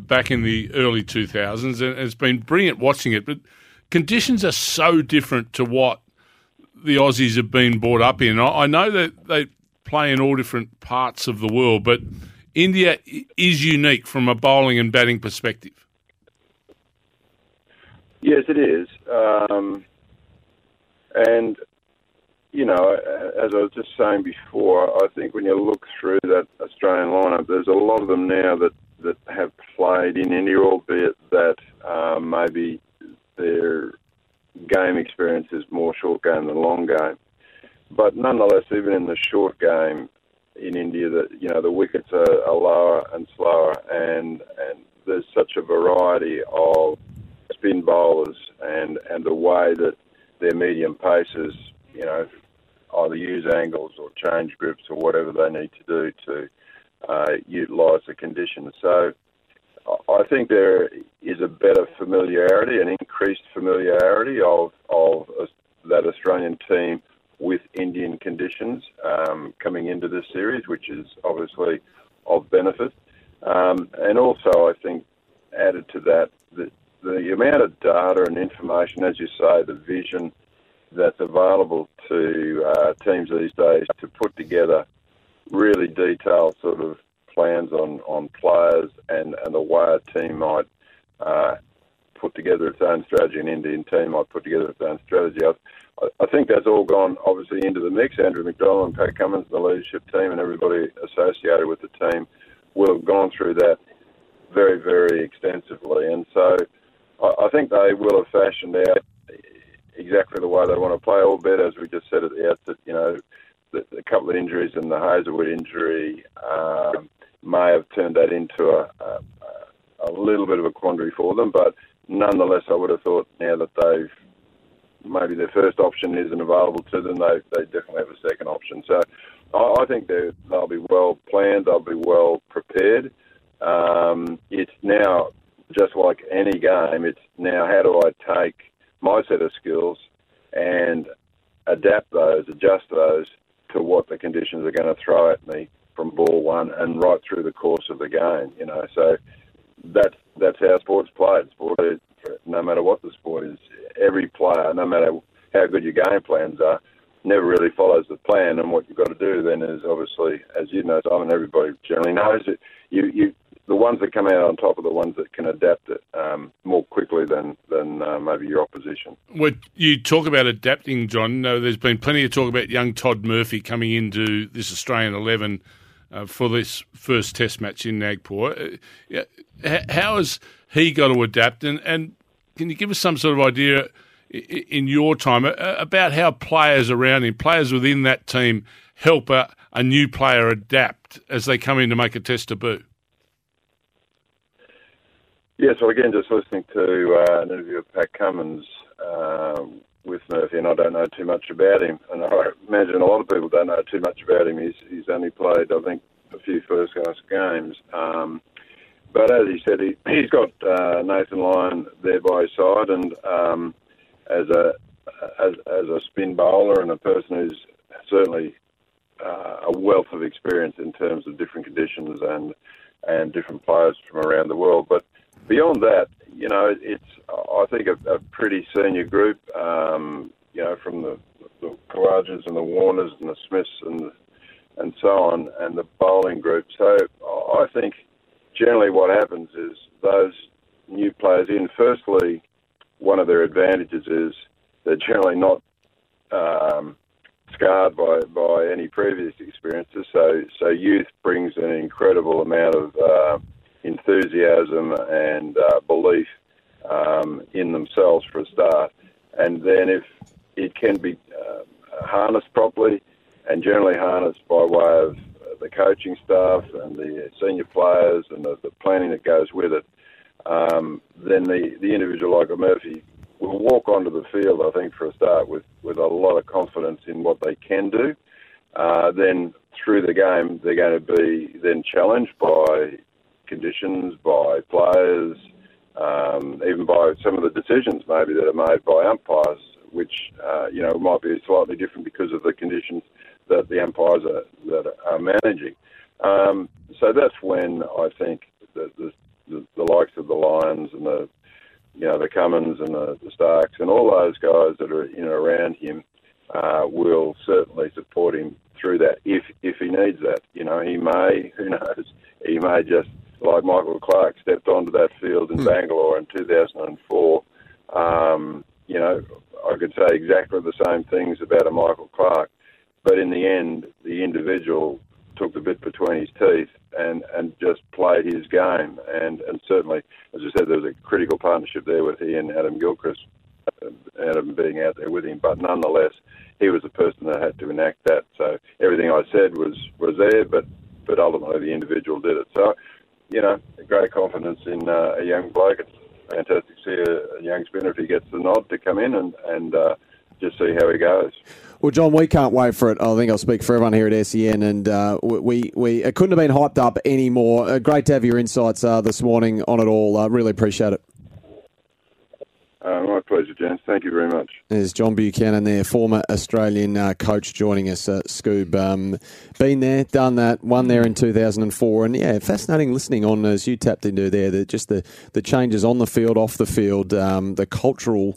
back in the early 2000s, and it's been brilliant watching it. But conditions are so different to what the Aussies have been brought up in. I know that they play in all different parts of the world, but India is unique from a bowling and batting perspective. Yes, it is. And, you know, as I was just saying before, I think when you look through that Australian lineup, there's a lot of them now that have played in India, albeit that maybe their game experience is more short game than long game. But nonetheless, even in the short game in India, the wickets are lower and slower, and there's such a variety of spin bowlers and the way that their medium pacers, either use angles or change grips or whatever they need to do to utilise the conditions. So I think there is a better familiarity, an increased familiarity of that Australian team with Indian conditions coming into this series, which is obviously of benefit. And also, I think, added to that, the amount of data and information, as you say, the vision that's available to teams these days to put together really detailed sort of plans on players and the way a team might put together its own strategy, an Indian team might put together its own strategy. I think that's all gone, obviously, into the mix. Andrew McDonald and Pat Cummins, the leadership team, and everybody associated with the team will have gone through that very, very extensively. And so I think they will have fashioned out exactly the way they want to play, albeit, as we just said at the outset, the couple of injuries and the Hazlewood injury may have turned that into a little bit of a quandary for them. But nonetheless, I would have thought now that maybe their first option isn't available to them, they definitely have a second option. So I think they'll be well planned, they'll be well prepared. It's now, just like any game, it's now how do I take my set of skills and adapt those, adjust those to what the conditions are going to throw at me from ball one and right through the course of the game, So that's how sport's played. Sport is, no matter what the sport is, every player, no matter how good your game plans are, never really follows the plan. And what you've got to do then is, obviously, as you know, Simon, everybody generally knows it, the ones that come out on top are the ones that can adapt it more quickly than maybe your opposition. Well, you talk about adapting, John. No, there's been plenty of talk about young Todd Murphy coming into this Australian 11 for this first Test match in Nagpur. How has he got to adapt? And can you give us some sort of idea in your time about how players around him, players within that team, help a new player adapt as they come in to make a Test debut? Yes, well, again, just listening to an interview with Pat Cummins with Murphy, and I don't know too much about him. And I imagine a lot of people don't know too much about him. He's only played, I think, a few first-class games. But as he said, he's got Nathan Lyon there by his side, and as a spin bowler and a person who's certainly a wealth of experience in terms of different conditions and different players from around the world. But beyond that, it's, I think, a pretty senior group, from the Kawajas and the Warners and the Smiths and so on, and the bowling group. So I think generally what happens is those new players in, firstly, one of their advantages is they're generally not scarred by any previous experiences. So youth brings an incredible amount of enthusiasm and belief in themselves for a start, and then if it can be harnessed properly, and generally harnessed by way of the coaching staff and the senior players and the planning that goes with it, then the individual like a Murphy will walk onto the field, I think, for a start with a lot of confidence in what they can do. Then through the game, they're going to be then challenged by conditions, by players, even by some of the decisions maybe that are made by umpires, which, you know, might be slightly different because of the conditions that the umpires are, that are managing. So that's when I think the likes of the Lions and the, you know, the Cummins and the Starks and all those guys that are in and around him will certainly support him through that if he needs that. You know, he may, who knows, he may just, like Michael Clark, stepped onto that field in Bangalore in 2004. You know, I could say exactly the same things about a Michael Clark, but in the end, the individual took the bit between his teeth and just played his game. And certainly, as I said, there was a critical partnership there with he and Adam Gilchrist, Adam being out there with him. But nonetheless, he was the person that had to enact that. So everything I said was there, but ultimately the individual did it. So, you know, great confidence in a young bloke. It's fantastic to see a young spinner, if he gets the nod, to come in and just see how he goes. Well, John, we can't wait for it. I think I'll speak for everyone here at SEN, and we it couldn't have been hyped up any more. Great to have your insights this morning on it all. Really appreciate it. My pleasure, James. Thank you very much. There's John Buchanan there, former Australian coach, joining us, Scoob. Been there, done that, won there in 2004. And, yeah, fascinating listening on, as you tapped into there, that just the changes on the field, off the field, the cultural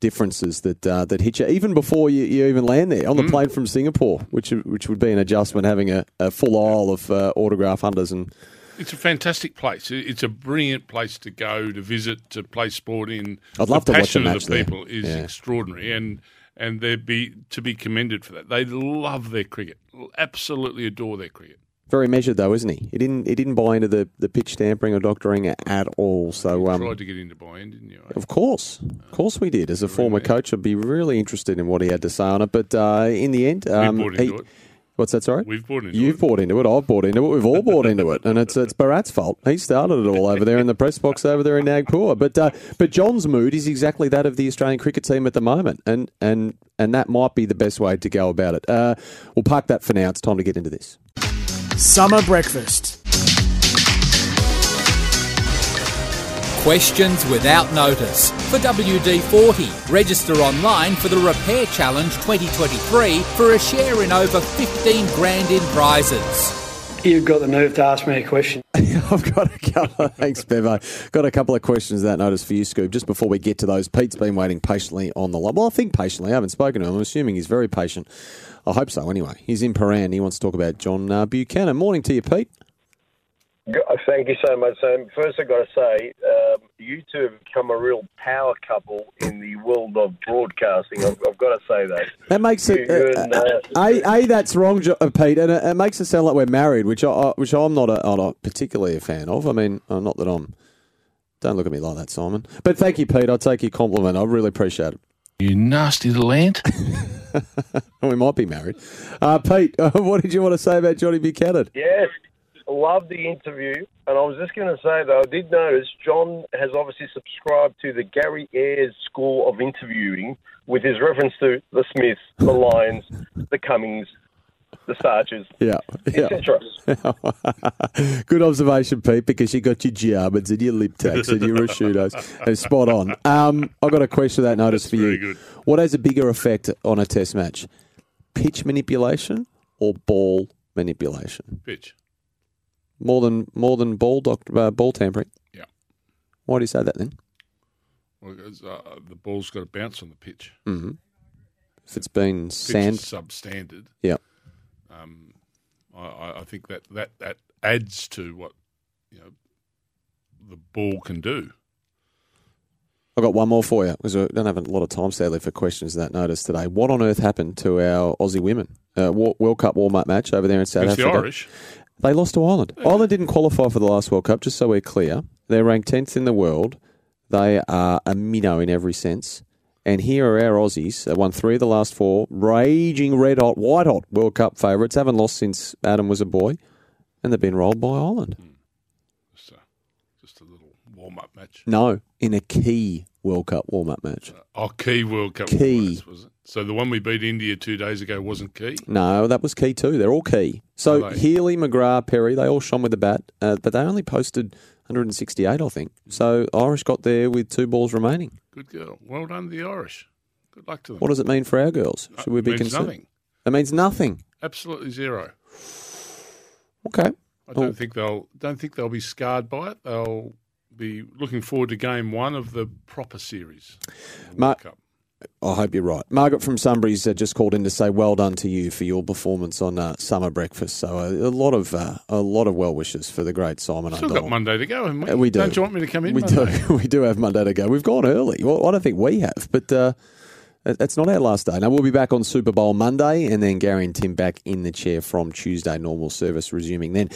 differences that hit you even before you even land there on the plane from Singapore, which would be an adjustment, having a full aisle of autograph hunters. And it's a fantastic place. It's a brilliant place to go, to visit, to play sport in. I'd love to watch a match there. The passion of the people is extraordinary, and they'd be to be commended for that. They love their cricket, absolutely adore their cricket. Very measured, though, isn't he? He didn't buy into the pitch tampering or doctoring at all. So you tried to get him to buy in, didn't you? Of course we did. As a former coach, I'd be really interested in what he had to say on it. But in the end, we bought into it. What's that? Sorry, we've bought into it. You've bought into it. I've bought into it. We've all bought into it, and it's Bharat's fault. He started it all over there in the press box over there in Nagpur. But John's mood is exactly that of the Australian cricket team at the moment, and that might be the best way to go about it. We'll park that for now. It's time to get into this. Summer Breakfast. Questions without notice. For WD-40, register online for the Repair Challenge 2023 for a share in over 15 grand in prizes. You've got the nerve to ask me a question. I've got a couple. Thanks, Bevo. Got a couple of questions that notice for you, Scoob. Just before we get to those, Pete's been waiting patiently on the line. Well, I think patiently. I haven't spoken to him. I'm assuming he's very patient. I hope so, anyway. He's in Paran. He wants to talk about John Buchanan. Morning to you, Pete. Thank you so much, Sam. First, I've got to say, you two have become a real power couple in the world of broadcasting. I've got to say that. That makes it... that's wrong, Pete, and it makes it sound like we're married, which I'm not particularly a fan of. I mean, not that I'm... Don't look at me like that, Simon. But thank you, Pete. I'll take your compliment. I really appreciate it. You nasty little ant. We might be married. Pete, what did you want to say about Johnny Buchanan? Yes. Loved the interview, and I was just going to say, though, I did notice John has obviously subscribed to the Gary Ayres school of interviewing with his reference to the Smiths, the Lions, the Cummings, the Sarges, etc. Yeah. Good observation, Pete, because you got your Giarmans and your lip tacks and your Rashudos. Spot on. I've got a question that notice That's for you. Good. What has a bigger effect on a test match? Pitch manipulation or ball manipulation? Pitch. More than ball tampering. Yeah. Why do you say that then? Well, because the ball's got to bounce on the pitch. Mm-hmm. If it's been sand substandard. Yeah. I think that adds to what the ball can do. I've got one more for you, because we don't have a lot of time, sadly, for questions that notice today. What on earth happened to our Aussie women? World Cup warm-up match over there in South Africa. The Irish. They lost to Ireland. Ireland didn't qualify for the last World Cup, just so we're clear. They're ranked 10th in the world. They are a minnow in every sense. And here are our Aussies. They won 3 of the last 4. Raging red-hot, white-hot World Cup favourites. Haven't lost since Adam was a boy. And they've been rolled by Ireland. So, Just a little warm-up match. No, in a key World Cup warm-up match. Key World Cup warm-up match, was it? So the one we beat India 2 days ago wasn't key? No, that was key too. They're all key. So Healy, McGrath, Perry, they all shone with the bat, but they only posted 168, I think. So Irish got there with 2 balls remaining. Good girl. Well done to the Irish. Good luck to them. What does it mean for our girls? Should we be concerned? Nothing. It means nothing. Absolutely zero. Okay. I don't think they'll be scarred by it. They'll be looking forward to game one of the proper series. Cup. I hope you're right. Margaret from Sunbury's just called in to say well done to you for your performance on Summer Breakfast. So a lot of well wishes for the great Simon. Still got Monday to go, haven't we? We do. Don't you want me to come in? We do. We do have Monday to go. We've gone early. Well, I don't think we have, but. That's not our last day. Now, we'll be back on Super Bowl Monday, and then Gary and Tim back in the chair from Tuesday, normal service resuming then.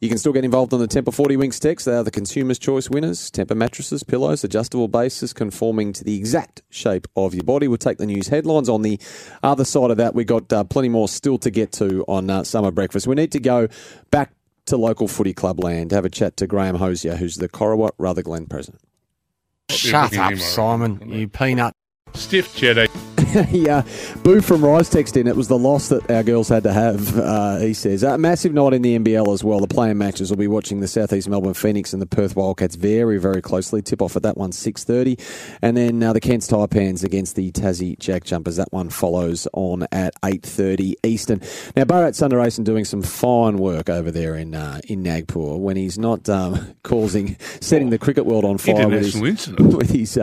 You can still get involved on the Temper 40 Winx text. They are the consumer's choice winners. Temper mattresses, pillows, adjustable bases conforming to the exact shape of your body. We'll take the news headlines. On the other side of that, we got plenty more still to get to on Summer Breakfast. We need to go back to local footy club land, have a chat to Graham Hosier, who's the Corrawat Rutherglen president. Shut up, Simon, you peanut. Stiff cheddar. Yeah, Boo from Rise text in. It was the loss that our girls had to have, he says. A massive night in the NBL as well. The play-in matches will be watching the South East Melbourne Phoenix and the Perth Wildcats very, very closely. Tip-off at that one, 6:30. And then the Cairns Taipans against the Tassie Jack Jumpers. That one follows on at 8:30 Eastern. Now, Bharat Sundaresan doing some fine work over there in Nagpur when he's not setting the cricket world on fire with his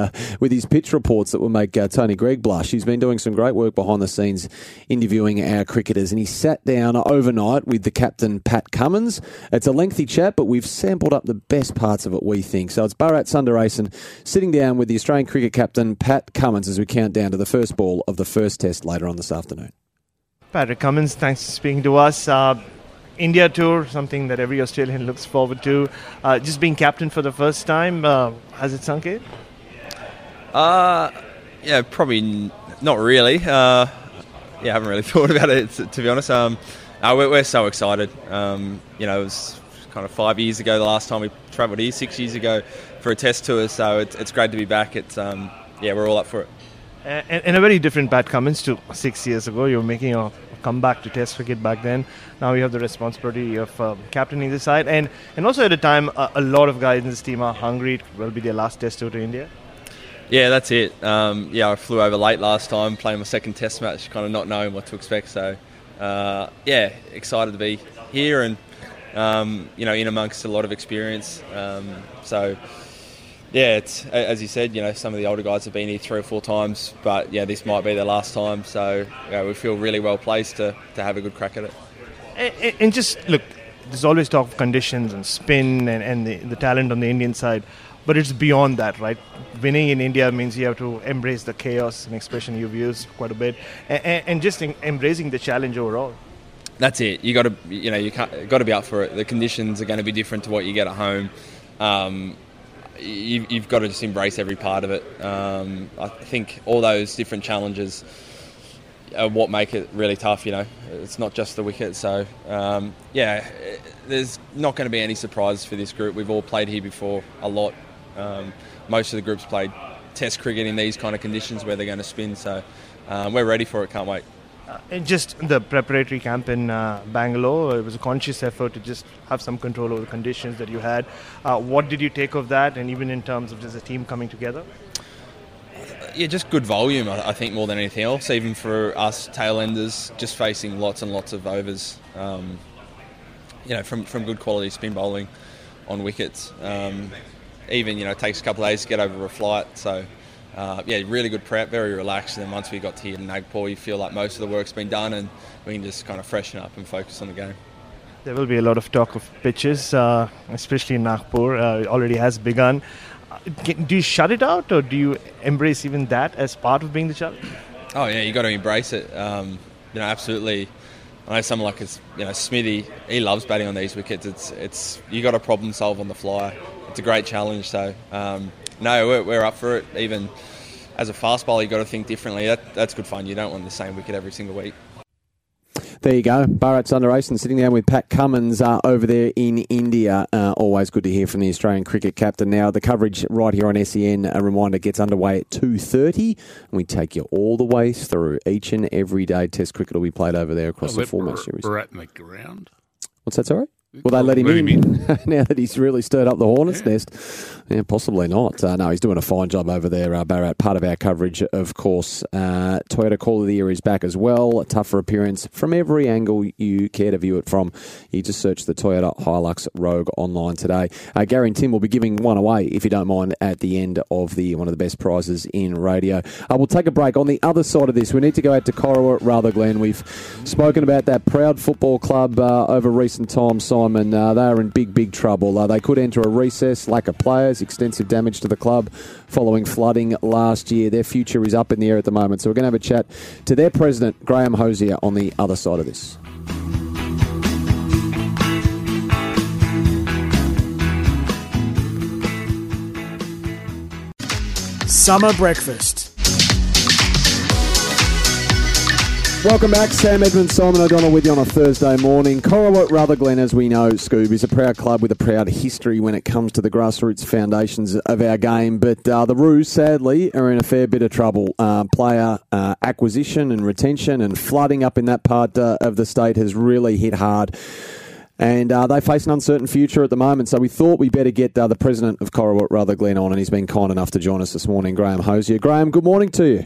pitch reports that will make Tony Gregg blush. He's been doing some great work behind the scenes interviewing our cricketers, and he sat down overnight with the captain, Pat Cummins. It's a lengthy chat, but we've sampled up the best parts of it, we think. So it's Bharat Sundaresan sitting down with the Australian cricket captain, Pat Cummins, as we count down to the first ball of the first test later on this afternoon. Patrick Cummins, thanks for speaking to us. India tour, something that every Australian looks forward to. Just being captain for the first time, has it sunk in? Yeah, probably not really. I haven't really thought about it, to be honest. We're so excited. It was kind of 5 years ago the last time we travelled here, 6 years ago for a test tour, so it's great to be back. It's we're all up for it. And a very different Pat Cummins to 6 years ago. You were making a comeback to test cricket back then. Now you have the responsibility of captaining the side. And also at a time, a lot of guys in this team are hungry. It will be their last test tour to India. Yeah, that's it. I flew over late last time, playing my second test match, kind of not knowing what to expect. So, excited to be here and, in amongst a lot of experience. It's, as you said, some of the older guys have been here 3 or 4 times, but, this might be their last time. So, we feel really well placed to have a good crack at it. And just, look, there's always talk of conditions and spin and the talent on the Indian side. But it's beyond that, right? Winning in India means you have to embrace the chaos, an expression you've used quite a bit, and just embracing the challenge overall. That's it. You got to, you got to be up for it. The conditions are going to be different to what you get at home. You've got to just embrace every part of it. I think all those different challenges are what make it really tough. It's not just the wicket. So there's not going to be any surprises for this group. We've all played here before a lot. Most of the groups played test cricket in these kind of conditions where they're going to spin, so we're ready for it, can't wait. And just the preparatory camp in Bangalore, it was a conscious effort to just have some control over the conditions that you had. What did you take of that, and even in terms of just the team coming together? Yeah, just good volume, I think, more than anything else, even for us tailenders, just facing lots and lots of overs, from good quality spin bowling on wickets. Even, it takes a couple of days to get over a flight. So, really good prep, very relaxed. And then once we got here in Nagpur, you feel like most of the work's been done and we can just kind of freshen up and focus on the game. There will be a lot of talk of pitches, especially in Nagpur. It already has begun. Do you shut it out or do you embrace even that as part of being the challenge? Oh, yeah, you got to embrace it. Absolutely. I know someone like Smithy, he loves batting on these wickets. It's you got to problem solve on the fly. It's a great challenge. So we're up for it. Even as a fast bowler, you got to think differently. That's good fun. You don't want the same wicket every single week. There you go. Bharat Sundaresan sitting down with Pat Cummins over there in India. Always good to hear from the Australian cricket captain. Now, the coverage right here on SEN, a reminder, gets underway at 2:30. And we take you all the way through each and every day. Test cricket will be played over there across the four match series. Bharat in the ground. What's that, sorry? Well, they let him in now that he's really stirred up the hornet's nest. Yeah, possibly not. No, he's doing a fine job over there, Bharat. Part of our coverage, of course. Toyota Call of the Year is back as well. A tougher appearance from every angle you care to view it from. You just search the Toyota Hilux Rogue online today. Gary and Tim will be giving one away, if you don't mind, at the end of the one of the best prizes in radio. We'll take a break. On the other side of this, we need to go out to Corowa at Rather Glen. We've spoken about that proud football club over recent times. And they are in big, big trouble. They could enter a recess, lack of players, extensive damage to the club following flooding last year. Their future is up in the air at the moment. So we're going to have a chat to their president, Graham Hosier, on the other side of this. Summer Breakfast. Welcome back. Sam Edmonds, Simon O'Donnell with you on a Thursday morning. Corowa at Rutherglen, as we know, Scoob, is a proud club with a proud history when it comes to the grassroots foundations of our game. But the Roos, sadly, are in a fair bit of trouble. Player acquisition and retention and flooding up in that part of the state has really hit hard. And they face an uncertain future at the moment, so we thought we better get the president of Corowa at Rutherglen on, and he's been kind enough to join us this morning, Graham Hosier. Graham, good morning to you.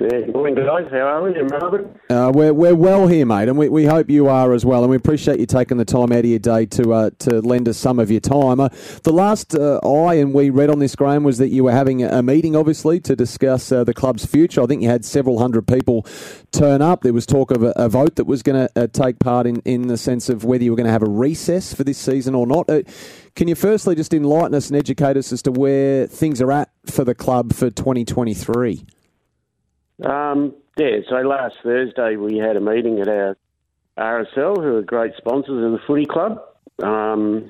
Yeah, good morning, guys. How are we, Robert? We're well here, mate, and we hope you are as well. And we appreciate you taking the time out of your day to lend us some of your time. The last I and we read on this, Graham, was that you were having a meeting, obviously, to discuss the club's future. I think you had several hundred people turn up. There was talk of a vote that was going to take part in the sense of whether you were going to have a recess for this season or not. Can you firstly just enlighten us and educate us as to where things are at for the club for 2023? So last Thursday we had a meeting at our RSL, who are great sponsors of the footy club. We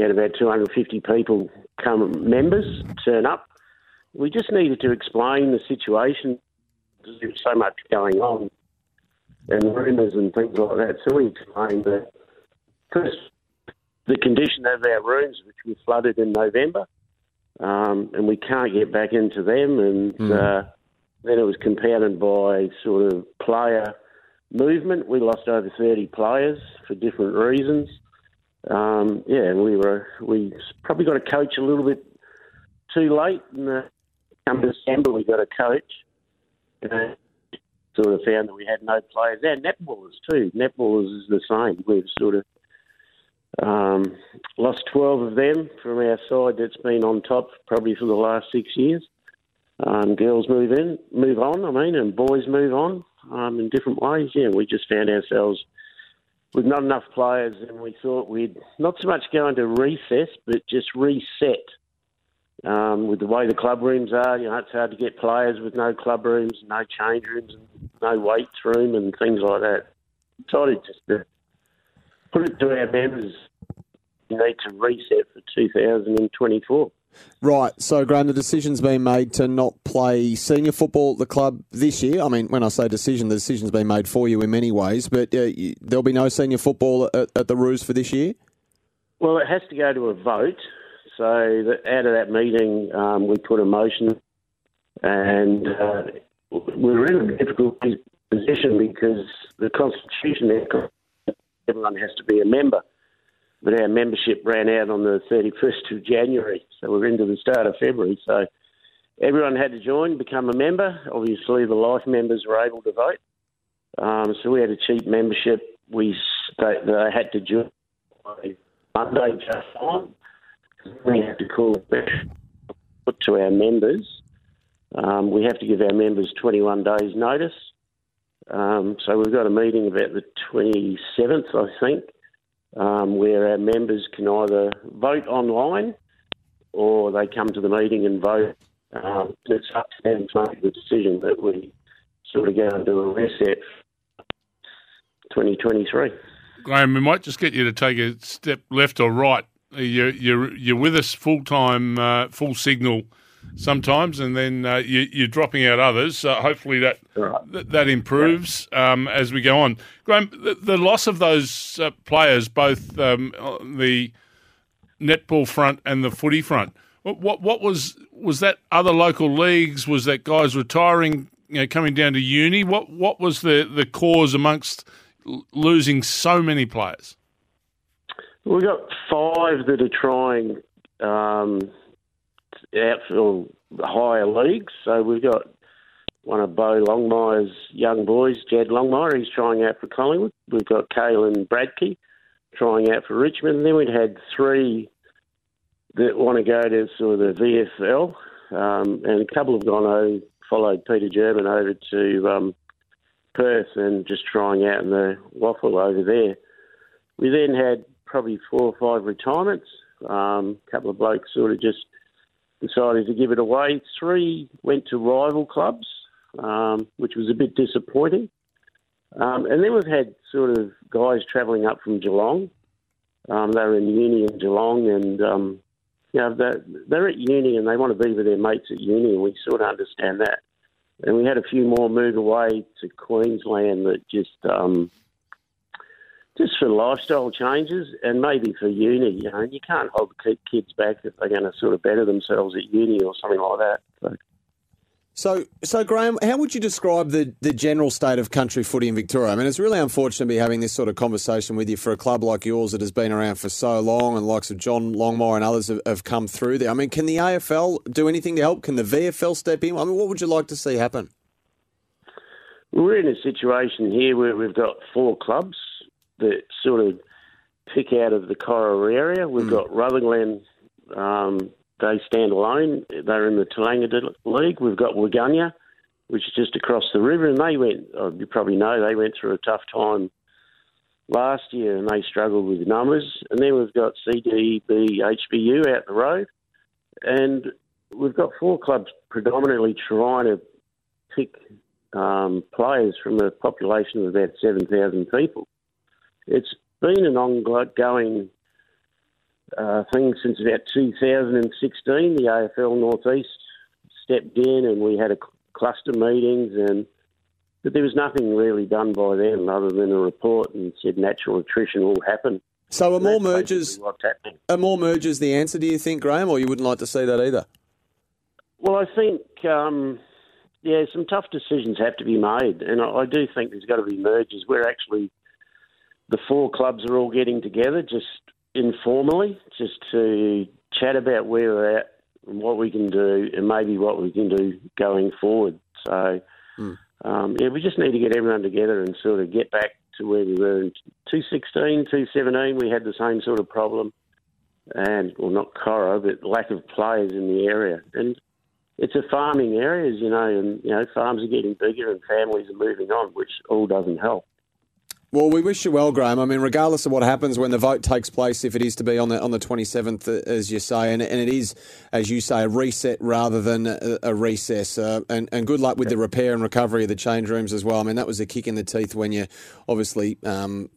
had about 250 people, members, turn up. We just needed to explain the situation. There's so much going on and rumours and things like that. So we explained that first the condition of our rooms, which were flooded in November. And we can't get back into them. And then it was compounded by sort of player movement. We lost over 30 players for different reasons. And we probably got a coach a little bit too late. And come December, we got a coach. And sort of found that we had no players there. Netballers too. Netballers is the same. We've sort of lost 12 of them from our side that's been on top probably for the last 6 years. Girls move on, and boys move on in different ways. Yeah, we just found ourselves with not enough players, and we thought we'd not so much go into recess, but just reset with the way the club rooms are. You know, it's hard to get players with no club rooms, no change rooms, no weights room, and things like that. Decided just to put it to our members, you need to reset for 2024. Right. So, Graham, the decision's been made to not play senior football at the club this year. I mean, when I say decision, the decision's been made for you in many ways, but there'll be no senior football at the Roos for this year? Well, it has to go to a vote. So, out of that meeting, we put a motion, and we're in a difficult position because the Constitution, everyone has to be a member, but our membership ran out on the 31st of January, so we're into the start of February. So everyone had to join, become a member. Obviously, the life members were able to vote. So we had a cheap membership. They had to join by Monday just on. We had to call it to our members. We have to give our members 21 days' notice. So we've got a meeting about the 27th, I think, where our members can either vote online or they come to the meeting and vote. It's up to them to make the decision that we sort of go and do a reset 2023. Graham, we might just get you to take a step left or right. You're with us full-time, full signal sometimes, and then you're dropping out others. So hopefully that that improves as we go on. Graham, the loss of those players, both the netball front and the footy front, what was that other local leagues? Was that guys retiring, you know, coming down to uni? What was the cause amongst losing so many players? We've got five that are trying out for higher leagues. So we've got one of Bo Longmire's young boys, Jed Longmire, he's trying out for Collingwood. We've got Caelan Bradkey trying out for Richmond. And then we'd had three that want to go to sort of the VFL. And a couple have gone over, followed Peter German over to Perth and just trying out in the waffle over there. We then had probably four or five retirements. A couple of blokes sort of just decided to give it away. Three went to rival clubs, which was a bit disappointing. And then we've had sort of guys travelling up from Geelong. They were in uni in Geelong, and you know, they're at uni and they want to be with their mates at uni, and we sort of understand that. And we had a few more move away to Queensland that just for lifestyle changes and maybe for uni. You know, you can't hold kids back if they're going to sort of better themselves at uni or something like that. So Graham, how would you describe the general state of country footy in Victoria? I mean, it's really unfortunate to be having this sort of conversation with you for a club like yours that has been around for so long, and the likes of John Longmire and others have come through there. I mean, can the AFL do anything to help? Can the VFL step in? I mean, what would you like to see happen? We're in a situation here where we've got four clubs that sort of pick out of the Corowa area. We've got Rutherglen, they stand alone. They're in the Toolangatta League. We've got Wagunya, which is just across the river, and they went, you probably know, they went through a tough time last year and they struggled with numbers. And then we've got CDB, HBU out the road. And we've got four clubs predominantly trying to pick players from a population of about 7,000 people. It's been an ongoing thing since about 2016. The AFL Northeast stepped in and we had a cluster meetings, but there was nothing really done by them other than a report and said natural attrition will happen. So are more mergers the answer, do you think, Graham, or you wouldn't like to see that either? Well, I think, some tough decisions have to be made, and I do think there's got to be mergers. We're actually... The four clubs are all getting together just informally, just to chat about where we're at and what we can do and maybe what we can do going forward. So, we just need to get everyone together and sort of get back to where we were in 2016, 2017. We had the same sort of problem, not Coro, but lack of players in the area. And it's a farming area, as you know, and you know, farms are getting bigger and families are moving on, which all doesn't help. Well, we wish you well, Graham. I mean, regardless of what happens when the vote takes place, if it is to be on the 27th, as you say, and it is, as you say, a reset rather than a recess. And good luck with the repair and recovery of the change rooms as well. I mean, that was a kick in the teeth when you obviously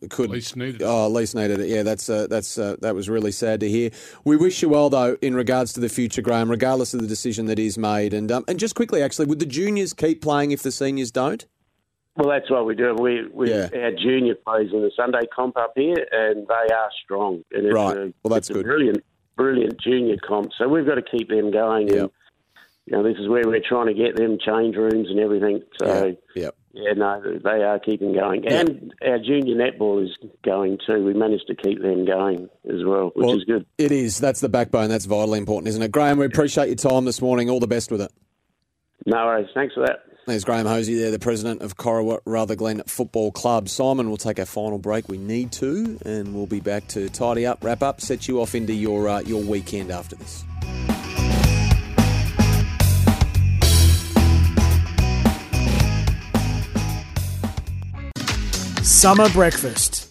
could... Least needed it. Yeah, that was really sad to hear. We wish you well, though, in regards to the future, Graham, regardless of the decision that is made. And just quickly, actually, would the juniors keep playing if the seniors don't? Well, that's what we do. Our junior plays in the Sunday comp up here, and they are strong. And it's a brilliant junior comp. So we've got to keep them going. Yep. And, you know, this is where we're trying to get them change rooms and everything. So, they are keeping going. Yep. And our junior netball is going too. We managed to keep them going as well, which is good. It is. That's the backbone. That's vitally important, isn't it? Graham, we appreciate your time this morning. All the best with it. No worries. Thanks for that. There's Graham Hosey there, the president of Corowa Rutherglen Football Club. Simon, we'll take our final break. We need to, and we'll be back to tidy up, wrap up, set you off into your weekend after this. Summer Breakfast.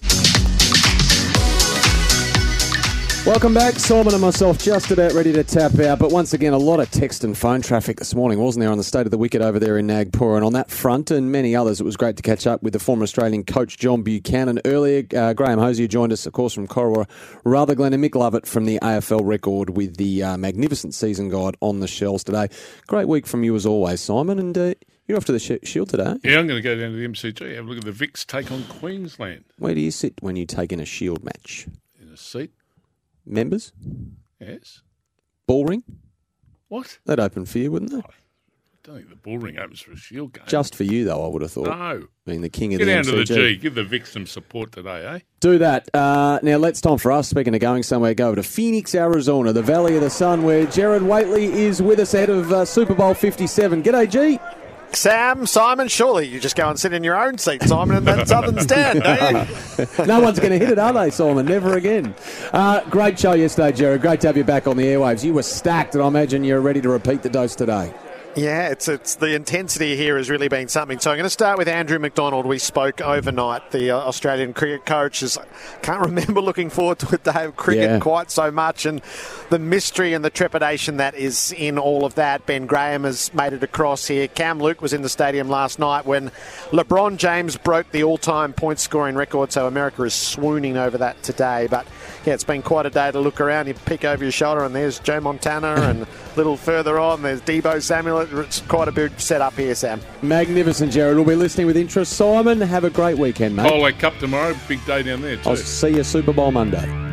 Welcome back. Solomon and myself just about ready to tap out. But once again, a lot of text and phone traffic this morning, wasn't there, on the state of the wicket over there in Nagpur. And on that front and many others, it was great to catch up with the former Australian coach, John Buchanan, earlier. Graham Hosier joined us, of course, from Corowa, rather Glenn, and Mick Lovett from the AFL Record with the magnificent season guide on the shelves today. Great week from you as always, Simon. And you're off to the Shield today. Yeah, I'm going to go down to the MCG, have a look at the Vicks take on Queensland. Where do you sit when you take in a Shield match? In a seat. Members? Yes. Ball ring? What? That'd open for you, wouldn't it? I don't think the ball ring opens for a Shield game. Just for you, though, I would have thought. No. Being the king of the MCG. Get down to the G. Give the Vicks some support today, eh? Do that. Now, let's time for us, speaking of going somewhere, go to Phoenix, Arizona, the Valley of the Sun, where Jared Waitley is with us ahead of Super Bowl 57. G'day, G. Sam, Simon, surely you just go and sit in your own seat, Simon, in that southern stand, don't you? No one's going to hit it, are they, Simon? Never again. Great show yesterday, Jared. Great to have you back on the airwaves. You were stacked, and I imagine you're ready to repeat the dose today. Yeah, it's the intensity here has really been something. So I'm going to start with Andrew McDonald. We spoke overnight. The Australian cricket coach is, can't remember looking forward to a day of cricket quite so much, and the mystery and the trepidation that is in all of that. Ben Graham has made it across here. Cam Luke was in the stadium last night when LeBron James broke the all-time point scoring record. So America is swooning over that today. But yeah, it's been quite a day to look around. You peek over your shoulder, and there's Joe Montana, and a little further on, there's Debo Samuel. It's quite a big setup here, Sam. Magnificent, Jared. We'll be listening with interest. Simon, have a great weekend, mate. Holloway Cup tomorrow. Big day down there, too. I'll see you Super Bowl Monday.